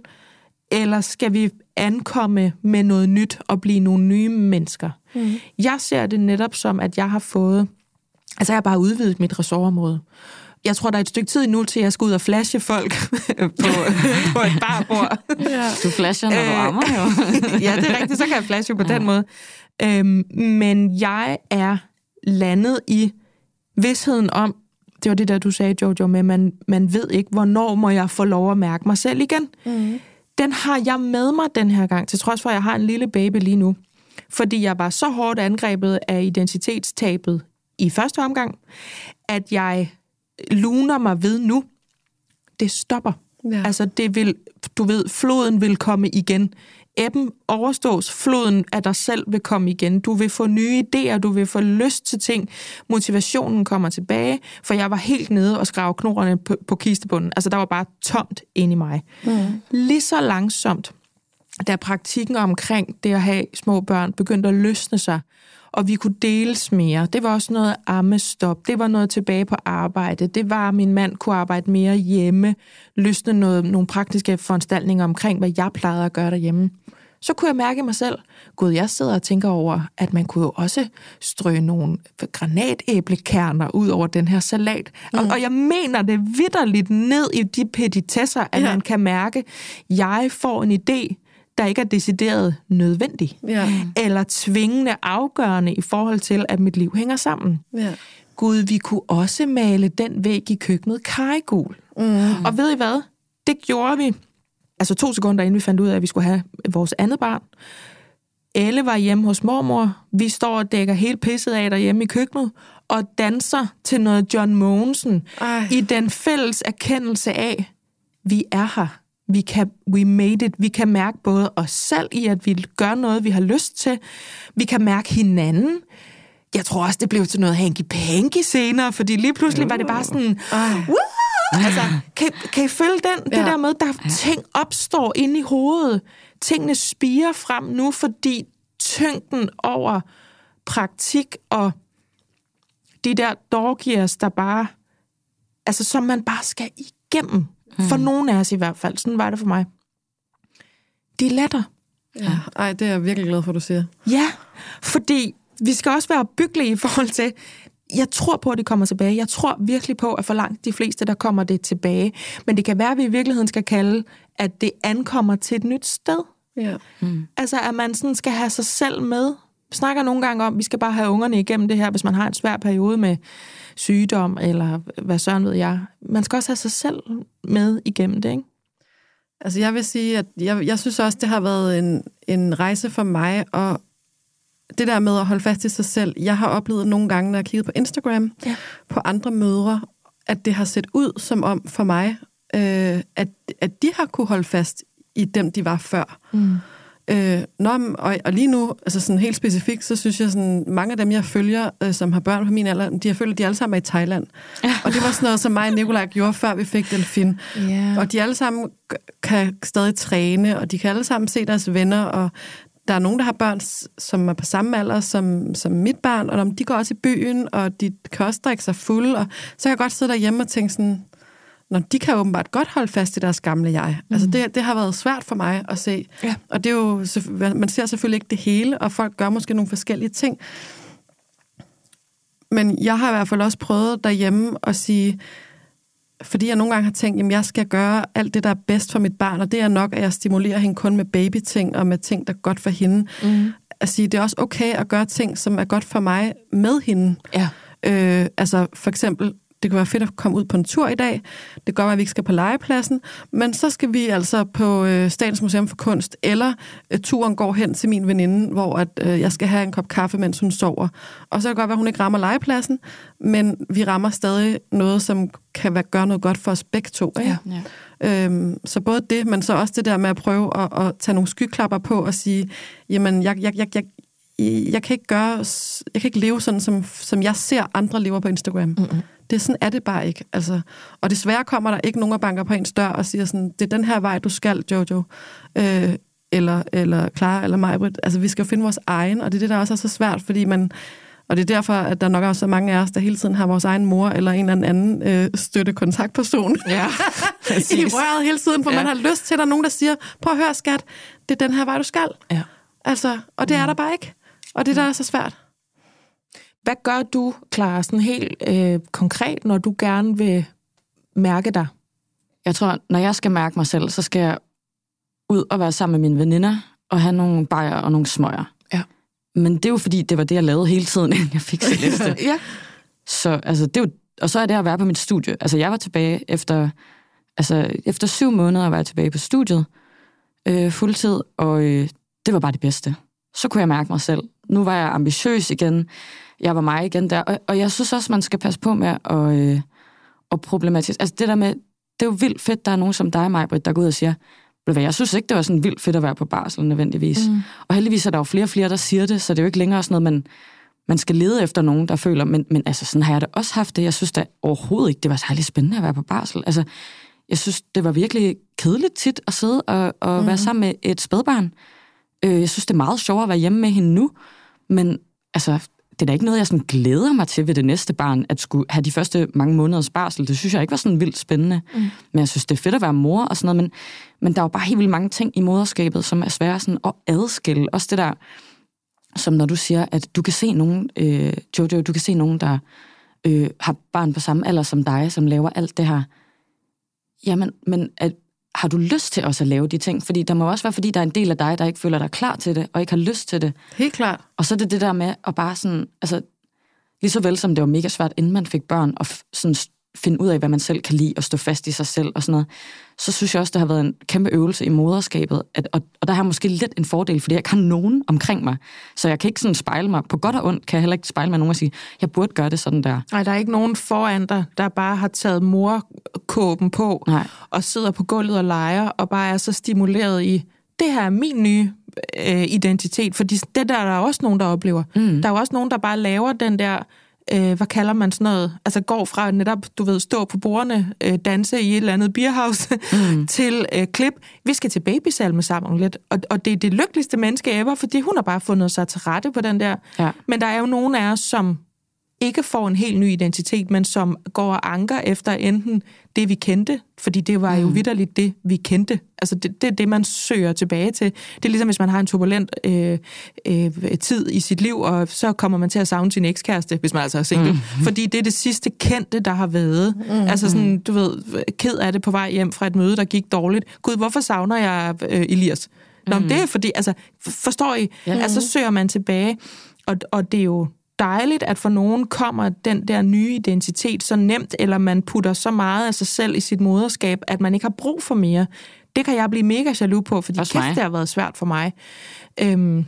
eller skal vi ankomme med noget nyt og blive nogle nye mennesker? Mm. Jeg ser det netop som, at jeg har fået, altså jeg har bare udvidet mit ressortområde. Jeg tror, der er et stykke tid endnu, til jeg skal ud og flashe folk på, på et barbord. Ja. Du flasher, når du rammer jo. Ja, det er rigtigt, så kan jeg flashe på ja. Den måde. Øhm, men jeg er landet i vidsheden om, det var det der, du sagde, Jojo, med, man, man ved ikke, hvornår må jeg få lov at mærke mig selv igen. Mm. Den har jeg med mig den her gang, til trods for, at jeg har en lille baby lige nu. Fordi jeg var så hårdt angrebet af identitetstabet i første omgang, at jeg luner mig ved nu. Det stopper. Ja. Altså, det vil, du ved, floden vil komme igen. Ebben overstås, floden af dig selv vil komme igen. Du vil få nye idéer, du vil få lyst til ting. Motivationen kommer tilbage, for jeg var helt nede og skrav knorene på, på kistebunden. Altså, der var bare tomt inde i mig. Ja. Lige så langsomt, da praktikken omkring det at have små børn begyndte at løsne sig, og vi kunne deles mere. Det var også noget ammestop. Det var noget tilbage på arbejde. Det var, at min mand kunne arbejde mere hjemme, løsne noget, nogle praktiske foranstaltninger omkring, hvad jeg plejede at gøre derhjemme. Så kunne jeg mærke mig selv, gud, jeg sidder og tænker over, at man kunne jo også strø nogle granatæblekerner ud over den her salat. Mm. Og, og jeg mener det vitterligt ned i de petitesser, at ja. Man kan mærke, at jeg får en idé, der ikke er decideret nødvendig, ja. Eller tvingende afgørende i forhold til, at mit liv hænger sammen. Ja. Gud, vi kunne også male den væg i køkkenet karregul. Mm. Og ved I hvad? Det gjorde vi. Altså to sekunder, inden vi fandt ud af, at vi skulle have vores andet barn. Elle var hjemme hos mormor. Vi står og dækker helt pisset af derhjemme i køkkenet og danser til noget John Mogensen. Ej. I den fælles erkendelse af, vi er her. Vi kan, we made it. Vi kan mærke både os selv i, at vi gør noget, vi har lyst til. Vi kan mærke hinanden. Jeg tror også, det blev til noget hanky-panky senere, fordi lige pludselig var det bare sådan, uh, altså, kan, kan I følge den? Ja. Det der med, der ting opstår inde i hovedet. Tingene spirer frem nu, fordi tyngden over praktik og de der dårgears, der bare, altså som man bare skal igennem. For nogen af os i hvert fald. Sådan var det for mig. De letter. Ja, ej, det er jeg virkelig glad for, du siger. Ja, fordi vi skal også være byggelige i forhold til, jeg tror på, at det kommer tilbage. Jeg tror virkelig på, at for langt de fleste, der kommer det tilbage. Men det kan være, at vi i virkeligheden skal kalde, at det ankommer til et nyt sted. Ja. Mm. Altså, at man sådan skal have sig selv med. Vi snakker nogle gange om, at vi skal bare have ungerne igennem det her, hvis man har en svær periode med sygdom, eller hvad søren ved jeg. Man skal også have sig selv med igennem det, ikke? Altså jeg vil sige, at jeg, jeg synes også, det har været en, en rejse for mig, og det der med at holde fast i sig selv. Jeg har oplevet nogle gange, når jeg kiggede på Instagram, ja. På andre mødre, at det har set ud som om for mig, øh, at, at de har kunne holde fast i dem, de var før. Mm. Øh, når, og, og lige nu, altså sådan helt specifikt, så synes jeg sådan, mange af dem, jeg følger, øh, som har børn på min alder, de har følt, de alle sammen er i Thailand. Ja. Og det var sådan noget, som mig og Nicolaj gjorde, før vi fik Delfin. Yeah. Og de alle sammen kan stadig træne, og de kan alle sammen se deres venner, og der er nogen, der har børn, som er på samme alder som, som mit barn, og de går også i byen, og de kan også drikke sig fulde, og så kan jeg godt sidde derhjemme og tænke sådan, nå, de kan åbenbart godt holde fast i deres gamle jeg. Mm. Altså, det, det har været svært for mig at se. Ja. Og det er jo, man ser selvfølgelig ikke det hele, og folk gør måske nogle forskellige ting. Men jeg har i hvert fald også prøvet derhjemme at sige, fordi jeg nogle gange har tænkt, jamen, jeg skal gøre alt det, der er bedst for mit barn, og det er nok, at jeg stimulerer hende kun med babyting, og med ting, der er godt for hende. Mm. At sige, det er også okay at gøre ting, som er godt for mig med hende. Ja. Øh, altså, for eksempel, det kunne være fedt at komme ud på en tur i dag. Det gør, at vi ikke skal på legepladsen. Men så skal vi altså på øh, Statens Museum for Kunst, eller øh, turen går hen til min veninde, hvor at, øh, jeg skal have en kop kaffe, mens hun sover. Og så kan det godt være, at hun ikke rammer legepladsen, men vi rammer stadig noget, som kan være, gøre noget godt for os begge to. Ikke? Ja. Øhm, så både det, men så også det der med at prøve at, at tage nogle skyklapper på og sige, jamen, jeg, jeg, jeg, jeg, jeg kan ikke gøre, jeg kan ikke leve sådan, som, som jeg ser andre lever på Instagram. Mm-hmm. Det, sådan er det bare ikke. Altså. Og desværre kommer der ikke nogen, der banker på ens dør og siger sådan, det er den her vej, du skal, Jojo. Øh, eller, eller Klara, eller Majbritt. Altså, vi skal jo finde vores egen, og det er det, der også er så svært, fordi man... Og det er derfor, at der nok er så mange af os, der hele tiden har vores egen mor eller en eller anden øh, støttekontaktperson ja, i røret hele tiden, for ja. Man har lyst til, at der er nogen, der siger, prøv at høre, skat, det er den her vej, du skal. Ja. Altså, og det ja. Er der bare ikke. Og det der er så svært. Hvad gør du, Klara, sådan helt øh, konkret, når du gerne vil mærke dig? Jeg tror, når jeg skal mærke mig selv, så skal jeg ud og være sammen med mine veninder og have nogle bajer og nogle smøger. Men det er jo fordi, det var det, jeg lavede hele tiden, inden jeg fik Celeste. ja. Så, altså, det er jo, og så er det at være på mit studie. Altså, jeg var tilbage efter, altså, efter syv måneder, var jeg tilbage på studiet øh, fuldtid, og øh, det var bare det bedste. Så kunne jeg mærke mig selv. Nu var jeg ambitiøs igen. Jeg var mig igen der. Og, og jeg synes også, man skal passe på med at, øh, at problematisere. Altså, det der med, det er jo vildt fedt, der er nogen som dig, Majbritt, der går ud og siger, jeg synes ikke, det var sådan vildt fedt at være på barsel nødvendigvis. Mm. Og heldigvis er der jo flere og flere, der siger det, så det er jo ikke længere sådan noget, man, man skal lede efter nogen, der føler, men, men altså, sådan har jeg da også haft det. Jeg synes da overhovedet ikke, det var særlig spændende at være på barsel. Altså, jeg synes, det var virkelig kedeligt tit at sidde og, og mm. være sammen med et spædbarn. Jeg synes, det er meget sjovere at være hjemme med hende nu, men altså, det er da ikke noget, jeg sådan glæder mig til ved det næste barn, at skulle have de første mange måneders barsel. Det synes jeg ikke var sådan vildt spændende. Mm. Men jeg synes, det er fedt at være mor og sådan noget, men Men der er jo bare helt vildt mange ting i moderskabet, som er svære sådan at adskille. Også det der, som når du siger, at du kan se nogen, øh, Jojo, du kan se nogen, der øh, har barn på samme alder som dig, som laver alt det her. Jamen, men at, har du lyst til også at lave de ting? Fordi der må også være, fordi der er en del af dig, der ikke føler dig klar til det, og ikke har lyst til det. Helt klart. Og så er det det der med at bare sådan, altså, lige så vel som det var mega svært, inden man fik børn, og f- sådan finde ud af, hvad man selv kan lide, og stå fast i sig selv og sådan noget, så synes jeg også, det har været en kæmpe øvelse i moderskabet, at, og, og der har jeg måske lidt en fordel, fordi jeg ikke har nogen omkring mig, så jeg kan ikke sådan spejle mig, på godt og ondt kan jeg heller ikke spejle mig nogen og sige, jeg burde gøre det sådan der. Nej, der er ikke nogen foran dig, der bare har taget morkåben på, nej. Og sidder på gulvet og leger, og bare er så stimuleret i, det her er min nye øh, identitet, fordi det der er der også nogen, der oplever. Mm. Der er jo også nogen, der bare laver den der Øh, hvad kalder man sådan noget, altså går fra netop, du ved, stå på bordene, øh, danse i et eller andet beerhouse, mm. til øh, klip. Vi skal til babysalme sammen lidt, og, og det er det lykkeligste menneske ever, fordi hun har bare fundet sig til rette på den der. Ja. Men der er jo nogen af os, som ikke får en helt ny identitet, men som går og anker efter enten det, vi kendte, fordi det var jo mm. vitterligt det, vi kendte. Altså, det, det er det, man søger tilbage til. Det er ligesom, hvis man har en turbulent øh, øh, tid i sit liv, og så kommer man til at savne sin ekskæreste, hvis man altså er single. Mm. Fordi det er det sidste kendte, der har været. Mm. Altså sådan, du ved, ked af det på vej hjem fra et møde, der gik dårligt. Gud, hvorfor savner jeg øh, Elias? Nå, mm. det er fordi, altså, forstår I? Mm. Altså, så søger man tilbage, og, og det er jo dejligt, at for nogen kommer den der nye identitet så nemt, eller man putter så meget af sig selv i sit moderskab, at man ikke har brug for mere. Det kan jeg blive mega jaloux på, fordi kæft, det har været svært for mig. Øhm,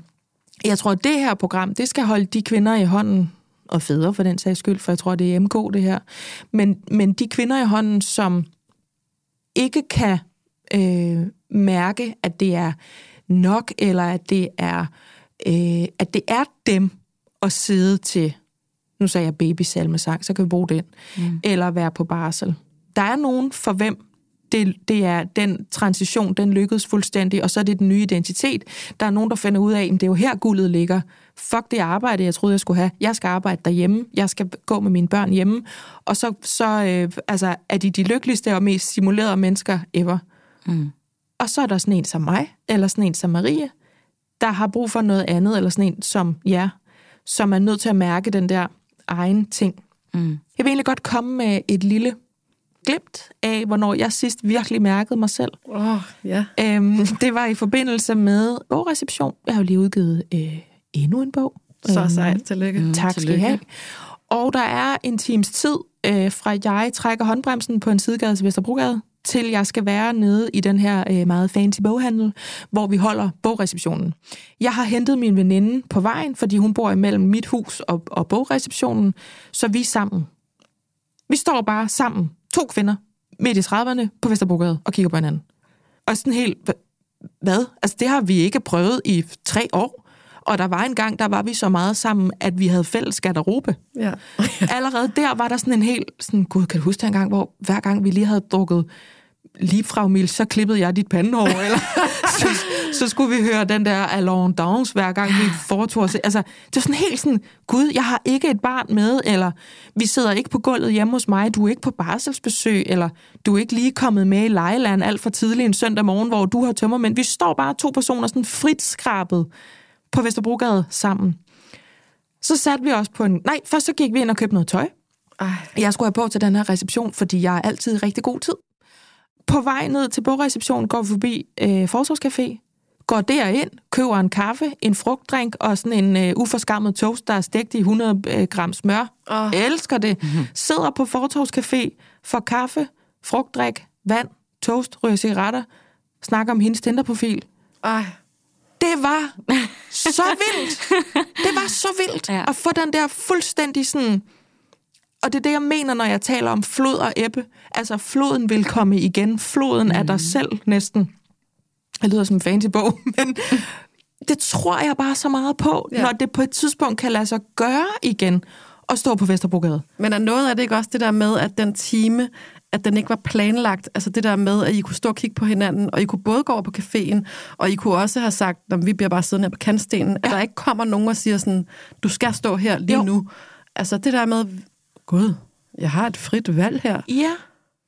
jeg tror, at det her program, det skal holde de kvinder i hånden, og fædre for den sags skyld, for jeg tror, det er M K, det her. Men, men de kvinder i hånden, som ikke kan øh, mærke, at det er nok, eller at det er, øh, at det er dem, og sidde til, nu sagde jeg babysalmesang, så kan vi bruge den, mm. eller være på barsel. Der er nogen, for hvem det, det er den transition, den lykkedes fuldstændig, og så er det den nye identitet. Der er nogen, der finder ud af, at det er jo her guldet ligger. Fuck det arbejde, jeg troede, jeg skulle have. Jeg skal arbejde derhjemme, jeg skal gå med mine børn hjemme, og så, så øh, altså, er de de lykkeligste og mest stimulerede mennesker ever. Mm. Og så er der sådan en som mig, eller sådan en som Maria, der har brug for noget andet, eller sådan en som jer, som er nødt til at mærke den der egen ting. Mm. Jeg vil egentlig godt komme med et lille glimt af, hvornår jeg sidst virkelig mærkede mig selv. Oh, yeah. Æm, det var i forbindelse med bogreception. Jeg har jo lige udgivet øh, endnu en bog. Så sejt, tillykke. Mm, tak skal I have. Og der er en times tid, øh, fra jeg trækker håndbremsen på en sidegade til Vesterbrogade, til jeg skal være nede i den her øh, meget fancy boghandel, hvor vi holder bogreceptionen. Jeg har hentet min veninde på vejen, fordi hun bor imellem mit hus og, og bogreceptionen, så vi er sammen. Vi står bare sammen, to kvinder, midt i trediverne på Vesterbrogade og kigger på hinanden. Og sådan helt, hvad? Altså, det har vi ikke prøvet i tre år. Og der var en gang, der var vi så meget sammen, at vi havde fælles garderobe. Ja. Allerede der var der sådan en helt, sådan, gud, kan du huske den gang, hvor hver gang vi lige havde drukket Liebfraumilch, så klippede jeg dit pandehår, eller så, så skulle vi høre den der Alain Dance, hver gang vi foretog os. Altså, det er sådan helt sådan, gud, jeg har ikke et barn med, eller vi sidder ikke på gulvet hjemme hos mig, du er ikke på barselsbesøg, eller du er ikke lige kommet med i lejeland alt for tidlig en søndag morgen, hvor du har tømmermænd. Vi står bare to personer sådan frit skrabet på Vesterbrogade sammen. Så satte vi også på en... Nej, først så gik vi ind og købte noget tøj. Ej. Jeg skulle have på til den her reception, fordi jeg er altid i rigtig god tid. På vej ned til bogreceptionen går vi forbi øh, Forthovscafé, går derind, køber en kaffe, en frugtdrink og sådan en øh, uforskammet toast, der er stegt i hundrede gram smør. Oh. Jeg elsker det. Mm-hmm. Sidder på Forthovscafé, får kaffe, frugtdrik, vand, toast, ryger cigaretter, snakker om hendes Tinder-profil. Ej. Det var så vildt. Det var så vildt ja. At få den der fuldstændig sådan... Og det er det, jeg mener, når jeg taler om flod og ebbe. Altså, floden vil komme igen. Floden er mm. dig selv næsten. Det lyder som en fancy bog, men det tror jeg bare så meget på, ja. Når det på et tidspunkt kan lade sig gøre igen og stå på Vesterbrogade. Men er noget af det ikke også det der med, at den time... at den ikke var planlagt, altså det der med, at I kunne stå og kigge på hinanden, og I kunne både gå over på caféen, og I kunne også have sagt, at vi bliver bare siddende her på kantstenen, ja. At der ikke kommer nogen og siger sådan, du skal stå her lige jo. Nu. Altså det der med, gud, jeg har et frit valg her. Ja,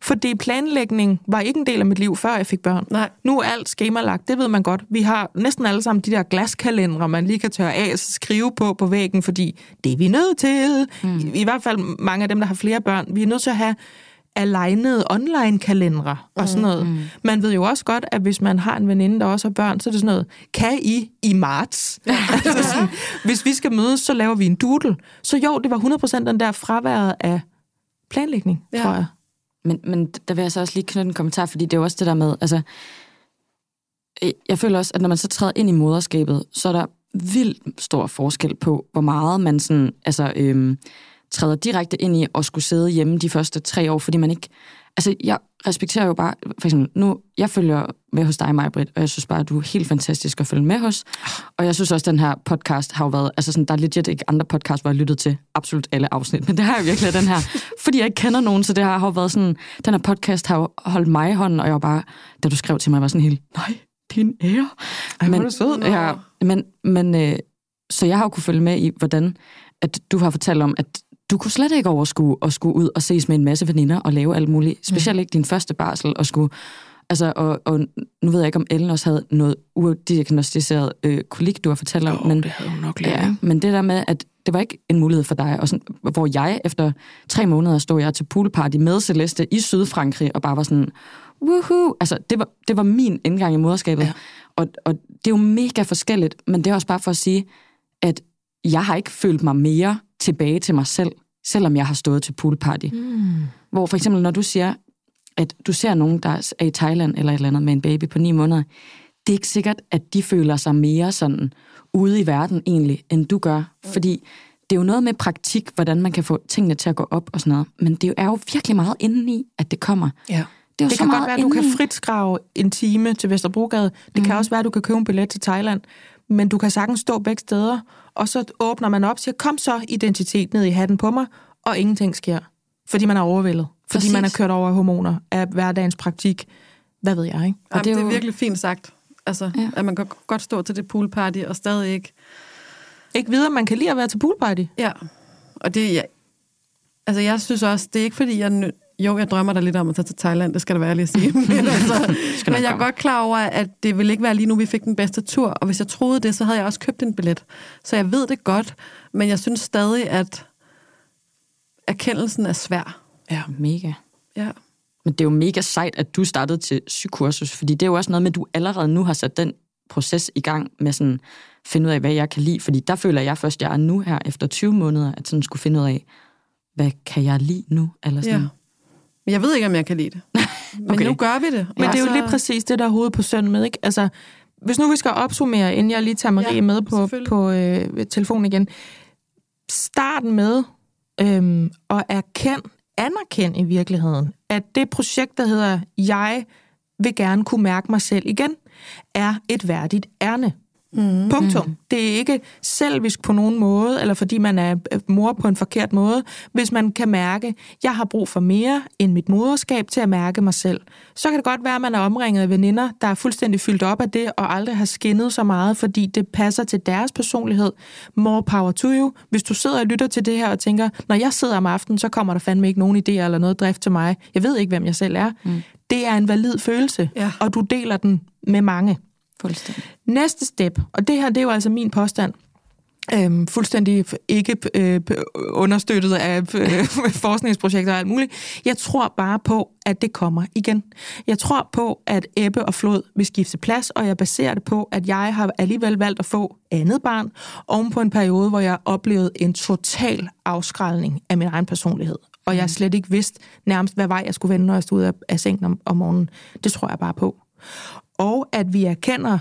fordi planlægning var ikke en del af mit liv, før jeg fik børn. Nej. Nu er alt skemalagt, det ved man godt. Vi har næsten alle sammen de der glaskalendere, man lige kan tørre af og skrive på på væggen, fordi det er vi nødt til. Mm. I, I hvert fald mange af dem, der har flere børn, vi er nødt til at have alignede online-kalendere og sådan noget. Mm, mm. Man ved jo også godt, at hvis man har en veninde, der også har børn, så er det sådan noget, kan I i marts? Ja. Altså sådan, hvis vi skal mødes, så laver vi en doodle. Så jo, det var hundrede procent den der fraværet af planlægning, ja. Tror jeg. Men, men der vil jeg så også lige knytte en kommentar, fordi det er jo også det der med, altså, jeg føler også, at når man så træder ind i moderskabet, så er der vildt stor forskel på, hvor meget man sådan, altså, øhm, træder direkte ind i at skulle sidde hjemme de første tre år, fordi man ikke... Altså, jeg respekterer jo bare... For eksempel, nu, jeg følger med hos dig, Majbritt, og jeg synes bare, at du er helt fantastisk at følge med hos. Og jeg synes også, at den her podcast har jo været... Altså, sådan, der er legit ikke andre podcasts, hvor jeg lyttede til absolut alle afsnit, men det har jeg virkelig den her. Fordi jeg ikke kender nogen, så det har jo været sådan... Den her podcast har jo holdt mig i hånden, og jeg var bare... Da du skrev til mig, var sådan helt... Nej, det er en ære. Ej, hvor er det sød. Ja, men... men øh, så jeg har jo kunne følge med i, hvordan at du har fortalt om, at du kunne slet ikke overskue at skulle ud og ses med en masse veninder og lave alt muligt. Specielt ikke din første barsel og skulle... Altså, og, og nu ved jeg ikke, om Ellen også havde noget udiagnostiseret øh, kolik, du har fortalt om. Oh, men, det havde hun nok lært. Ja, men det der med, at det var ikke en mulighed for dig, og sådan, hvor jeg efter tre måneder stod jeg til poolparty med Celeste i Sydfrankrig og bare var sådan... Woohoo! Altså, det var, det var min indgang i moderskabet. Ja. Og, og det er jo mega forskelligt, men det er også bare for at sige, at jeg har ikke følt mig mere... tilbage til mig selv, selvom jeg har stået til poolparty. Mm. Hvor for eksempel, når du siger, at du ser nogen, der er i Thailand eller et eller andet med en baby på ni måneder, det er ikke sikkert, at de føler sig mere sådan ude i verden egentlig, end du gør. Fordi det er jo noget med praktik, hvordan man kan få tingene til at gå op og sådan noget. Men det er jo virkelig meget indeni, at det kommer. Ja. Det, det kan godt være, at du kan fritskrave en time til Vesterbrogade. Det mm. kan også være, at du kan købe en billet til Thailand. Men du kan sagtens stå begge steder, og så åbner man op og siger, kom så identitet ned i hatten på mig, og ingenting sker. Fordi man er overvældet. Fordi Præcis. Man er kørt over hormoner af hverdagens praktik. Hvad ved jeg, ikke? Jamen, det, er jo... det er virkelig fint sagt. Altså, ja. At man kan godt stå til det poolparty, og stadig ikke... Ikke videre, man kan lide at være til poolparty. Ja, og det... Ja. Altså, jeg synes også, det er ikke fordi, jeg... Nø... Jo, jeg drømmer da lidt om at tage til Thailand, det skal da være lige at sige. Men, altså, men jeg er godt klar over, at det ville ikke være lige nu, vi fik den bedste tur. Og hvis jeg troede det, så havde jeg også købt en billet. Så jeg ved det godt, men jeg synes stadig, at erkendelsen er svær. Ja, mega. Ja. Men det er jo mega sejt, at du startede til sykursus, fordi det er jo også noget med, at du allerede nu har sat den proces i gang med sådan at finde ud af, hvad jeg kan lide. Fordi der føler jeg først, jeg er nu her efter tyve måneder, at sådan skulle finde ud af, hvad kan jeg lide nu? Eller sådan. Ja. Jeg ved ikke, om jeg kan lide det. Men okay. Nu gør vi det. Men ja, det er jo lige præcis det, der er hovedet på søn med, ikke? Altså, hvis nu vi skal opsummere, inden jeg lige tager Marie ja, med på, på øh, telefonen igen. Starten med øh, at erkende, anerkende i virkeligheden, at det projekt, der hedder Jeg vil gerne kunne mærke mig selv igen, er et værdigt ærne. Mm, Punktum. Mm. Det er ikke selvisk på nogen måde, eller fordi man er mor på en forkert måde. Hvis man kan mærke, at jeg har brug for mere end mit moderskab til at mærke mig selv, så kan det godt være, at man er omringet af veninder, der er fuldstændig fyldt op af det, og aldrig har skinnet så meget, fordi det passer til deres personlighed. More power to you. Hvis du sidder og lytter til det her og tænker, når jeg sidder om aftenen, så kommer der fandme ikke nogen idéer eller noget drift til mig. Jeg ved ikke, hvem jeg selv er. Mm. Det er en valid følelse, ja. Og du deler den med mange. Fuldstændig. Næste step, og det her, det er jo altså min påstand, øhm, fuldstændig ikke øh, understøttet af øh, forskningsprojekter og alt muligt. Jeg tror bare på, at det kommer igen. Jeg tror på, at ebbe og flod vil skifte plads, og jeg baserer det på, at jeg har alligevel valgt at få andet barn, oven på en periode, hvor jeg oplevede en total afskrælning af min egen personlighed. Og jeg slet ikke vidste nærmest, hvad vej jeg skulle vende, når jeg stod ud af, af sengen om, om morgenen. Det tror jeg bare på. Og at vi erkender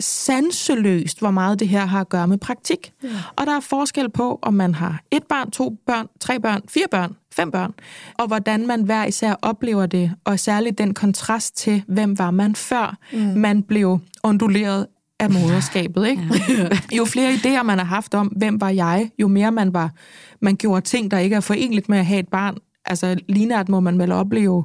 sanseløst, hvor meget det her har at gøre med praktik. Ja. Og der er forskel på, om man har et barn, to børn, tre børn, fire børn, fem børn, og hvordan man hver især oplever det, og særligt den kontrast til, hvem var man før mm. man blev onduleret af moderskabet. Ikke? Ja. Jo flere idéer man har haft om, hvem var jeg, jo mere man var, man gjorde ting, der ikke er forenligt med at have et barn. Altså lignært må man vel opleve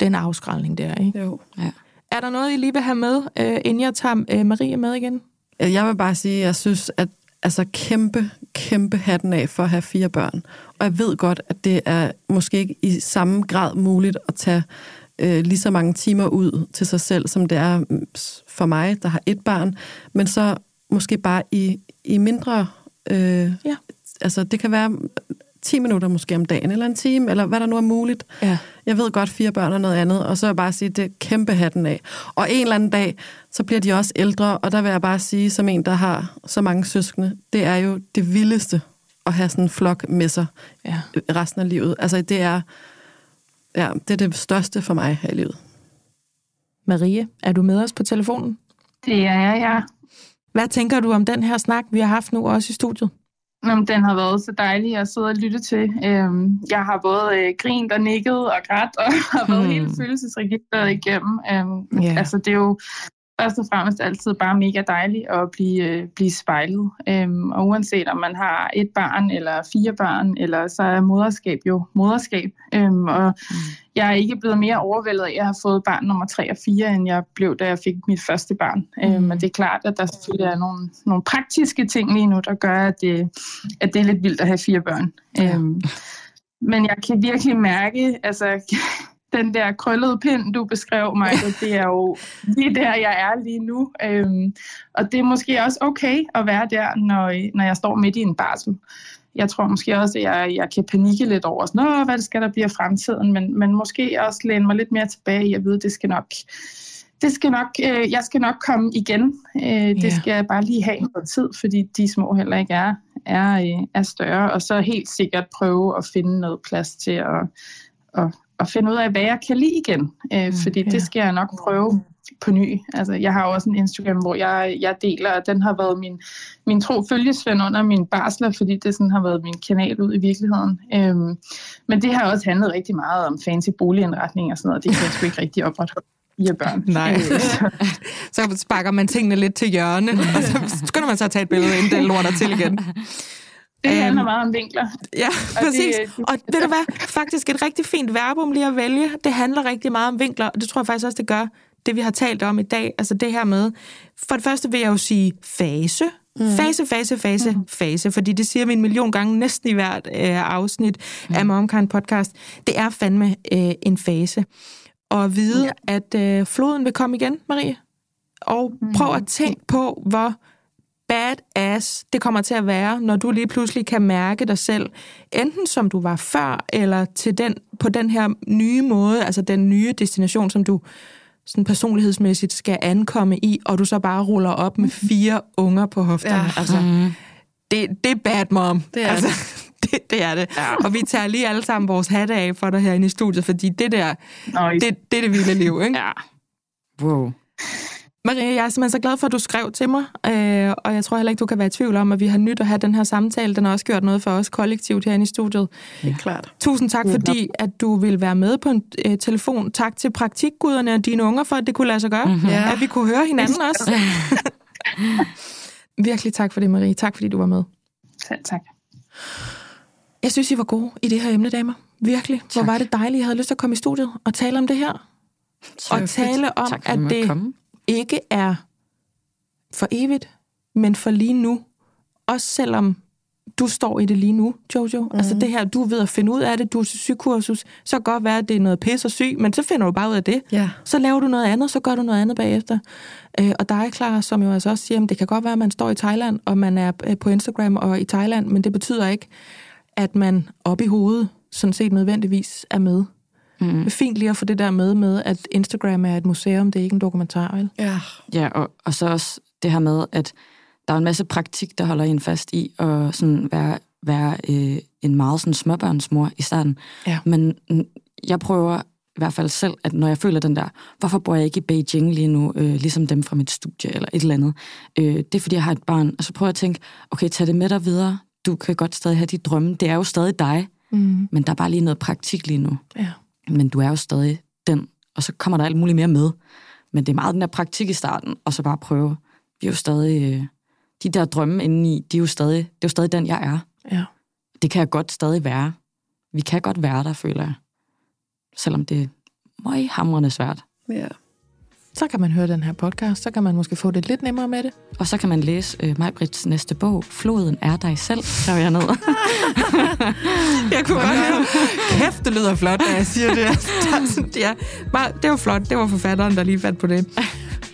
den afskrælning der, ikke? Jo, ja. Er der noget, I lige vil have med, inden jeg tager Maria med igen? Jeg vil bare sige, at jeg synes, at altså, kæmpe, kæmpe hatten af for at have fire børn. Og jeg ved godt, at det er måske ikke i samme grad muligt at tage øh, lige så mange timer ud til sig selv, som det er for mig, der har et barn. Men så måske bare i, i mindre... Øh, ja. Altså, det kan være... ti minutter måske om dagen, eller en time, eller hvad der nu er muligt. Ja. Jeg ved godt, fire børn og noget andet, og så vil jeg bare sige, det er kæmpe hatten af. Og en eller anden dag, så bliver de også ældre, og der vil jeg bare sige, som en, der har så mange søskende, det er jo det vildeste at have sådan en flok med sig ja. Resten af livet. Altså, det er, ja, det er det største for mig her i livet. Marie, er du med os på telefonen? Det er jeg, ja. Hvad tænker du om den her snak, vi har haft nu også i studiet? Den har været så dejlig at sidde og lytte til. Jeg har både grint og nikket og grædt, og har været hmm. hele følelsesregisteret igennem. Yeah. Altså, det er jo først og fremmest altid bare mega dejligt at blive, blive spejlet. Og uanset om man har et barn eller fire børn, eller så er moderskab jo moderskab. Og jeg er ikke blevet mere overvældet af, at jeg har fået barn nummer tre og fire, end jeg blev, da jeg fik mit første barn. Men mm. øhm, det er klart, at der selvfølgelig er nogle, nogle praktiske ting lige nu, der gør, at det, at det er lidt vildt at have fire børn. Ja. Øhm, men jeg kan virkelig mærke, altså den der krøllede pind, du beskrev, Michael, det er jo lige der, jeg er lige nu. Øhm, og det er måske også okay at være der, når, når jeg står midt i en barsel. Jeg tror måske også, at jeg, jeg kan panikke lidt over, sådan, Nå, hvad skal der blive af fremtiden, men, men måske også læne mig lidt mere tilbage i at vide, at det skal nok, det skal nok øh, jeg skal nok komme igen. Øh, det yeah. skal jeg bare lige have noget tid, fordi de små heller ikke er, er, er større, og så helt sikkert prøve at finde noget plads til at, at, at finde ud af, hvad jeg kan lide igen, øh, fordi yeah. det skal jeg nok prøve på ny. Altså, jeg har også en Instagram, hvor jeg, jeg deler, og den har været min, min tro følgesvend under mine barsler, fordi det sådan har været min kanal ud i virkeligheden. Øhm, men det har også handlet rigtig meget om fancy boligindretning og sådan noget, det kan jeg sgu ikke rigtig opretholde. Ja, børn. Nej. Så sparker man tingene lidt til hjørne, og så skynder man så at tage et billede, inden det lorter til igen. Det handler meget om vinkler. Ja, og præcis. Det, og ved du hvad? Faktisk et rigtig fint verbum lige at vælge. Det handler rigtig meget om vinkler, og det tror jeg faktisk også, det gør. Det vi har talt om i dag, altså det her med, for det første vil jeg jo sige fase, mm. fase, fase, fase, mm. fase, fordi det siger vi en million gange næsten i hvert øh, afsnit mm. af MomKind podcast. Det er fandme øh, en fase. Og at vide, ja. at øh, floden vil komme igen, Marie. Og mm. prøv at tænke på, hvor badass det kommer til at være, når du lige pludselig kan mærke dig selv, enten som du var før, eller til den, på den her nye måde, altså den nye destination, som du sådan personlighedsmæssigt skal ankomme i, og du så bare ruller op med fire unger på hofterne. Ja. Altså, mm. det, det er bad mom. Det er altså, det. det, det, er det. Ja. Og vi tager lige alle sammen vores hatte af for dig herinde i studiet, fordi det der, nice. det, det er det vilde liv, ikke? Ja. Wow. Maria, jeg er simpelthen så glad for, at du skrev til mig, øh, og jeg tror heller ikke, du kan være i tvivl om, at vi har nyt at have den her samtale. Den har også gjort noget for os kollektivt herinde i studiet. Ja. Det er klart. Tusind tak, fordi at du ville være med på en øh, telefon. Tak til praktikguderne og dine unger for, at det kunne lade sig gøre, mm-hmm. ja. At vi kunne høre hinanden også. Virkelig tak for det, Marie. Tak, fordi du var med. Selv tak. Jeg synes, I var gode i det her emne, damer. Virkelig. Tak. Hvor var det dejligt, jeg havde lyst til at komme i studiet og tale om det her. Så og tale om, tak, at det... Komme. ikke er for evigt, men for lige nu. Også selvom du står i det lige nu, Jojo. Mm. Altså det her, du er ved at finde ud af det, du er sygekursus, så kan godt være, at det er noget pis og syg, men så finder du bare ud af det. Yeah. Så laver du noget andet, så gør du noget andet bagefter. Øh, og der er Klara, som jo altså også siger, at det kan godt være, at man står i Thailand, og man er på Instagram og i Thailand, men det betyder ikke, at man op i hovedet sådan set nødvendigvis er med. Mm. Det er fint lige at få det der med, med at Instagram er et museum, det er ikke en dokumentar, vel? Ja, ja og, og så også det her med, at der er en masse praktik, der holder en fast i at sådan være, være øh, en meget sådan småbørnsmor i starten. Ja. Men jeg prøver i hvert fald selv, at når jeg føler den der, hvorfor bor jeg ikke i Beijing lige nu, øh, ligesom dem fra mit studie eller et eller andet? Øh, det er, fordi jeg har et barn. Og så prøver jeg at tænke, okay, tag det med dig videre. Du kan godt stadig have de drømme. Det er jo stadig dig, mm. men der er bare lige noget praktik lige nu. Ja. Men du er jo stadig den, og så kommer der alt muligt mere med. Men det er meget den der praktik i starten, og så bare prøve. Vi er jo stadig, de der drømme indeni, de er jo stadig, det er jo stadig den, jeg er. Ja. Det kan jeg godt stadig være. Vi kan godt være der, føler jeg. Selvom det er møghamrende svært. Ja. Så kan man høre den her podcast, så kan man måske få det lidt nemmere med det. Og så kan man læse øh, Majbritts næste bog, Floden er dig selv, skrev jeg ned. Jeg kunne godt høre, kæft, det lyder flot, da jeg siger det. Ja, det var flot, det var forfatteren, der lige fandt på det.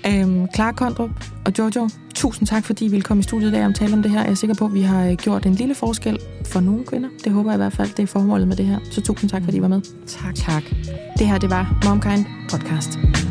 Øhm, Klara Kondrup og Jojo, tusind tak, fordi I ville komme i studiet i dag og tale om det her. Jeg er sikker på, at vi har gjort en lille forskel for nogle kvinder. Det håber jeg i hvert fald, det er formålet med det her. Så tusind tak, fordi I var med. Tak. Tak. Det her, det var MomKind Podcast.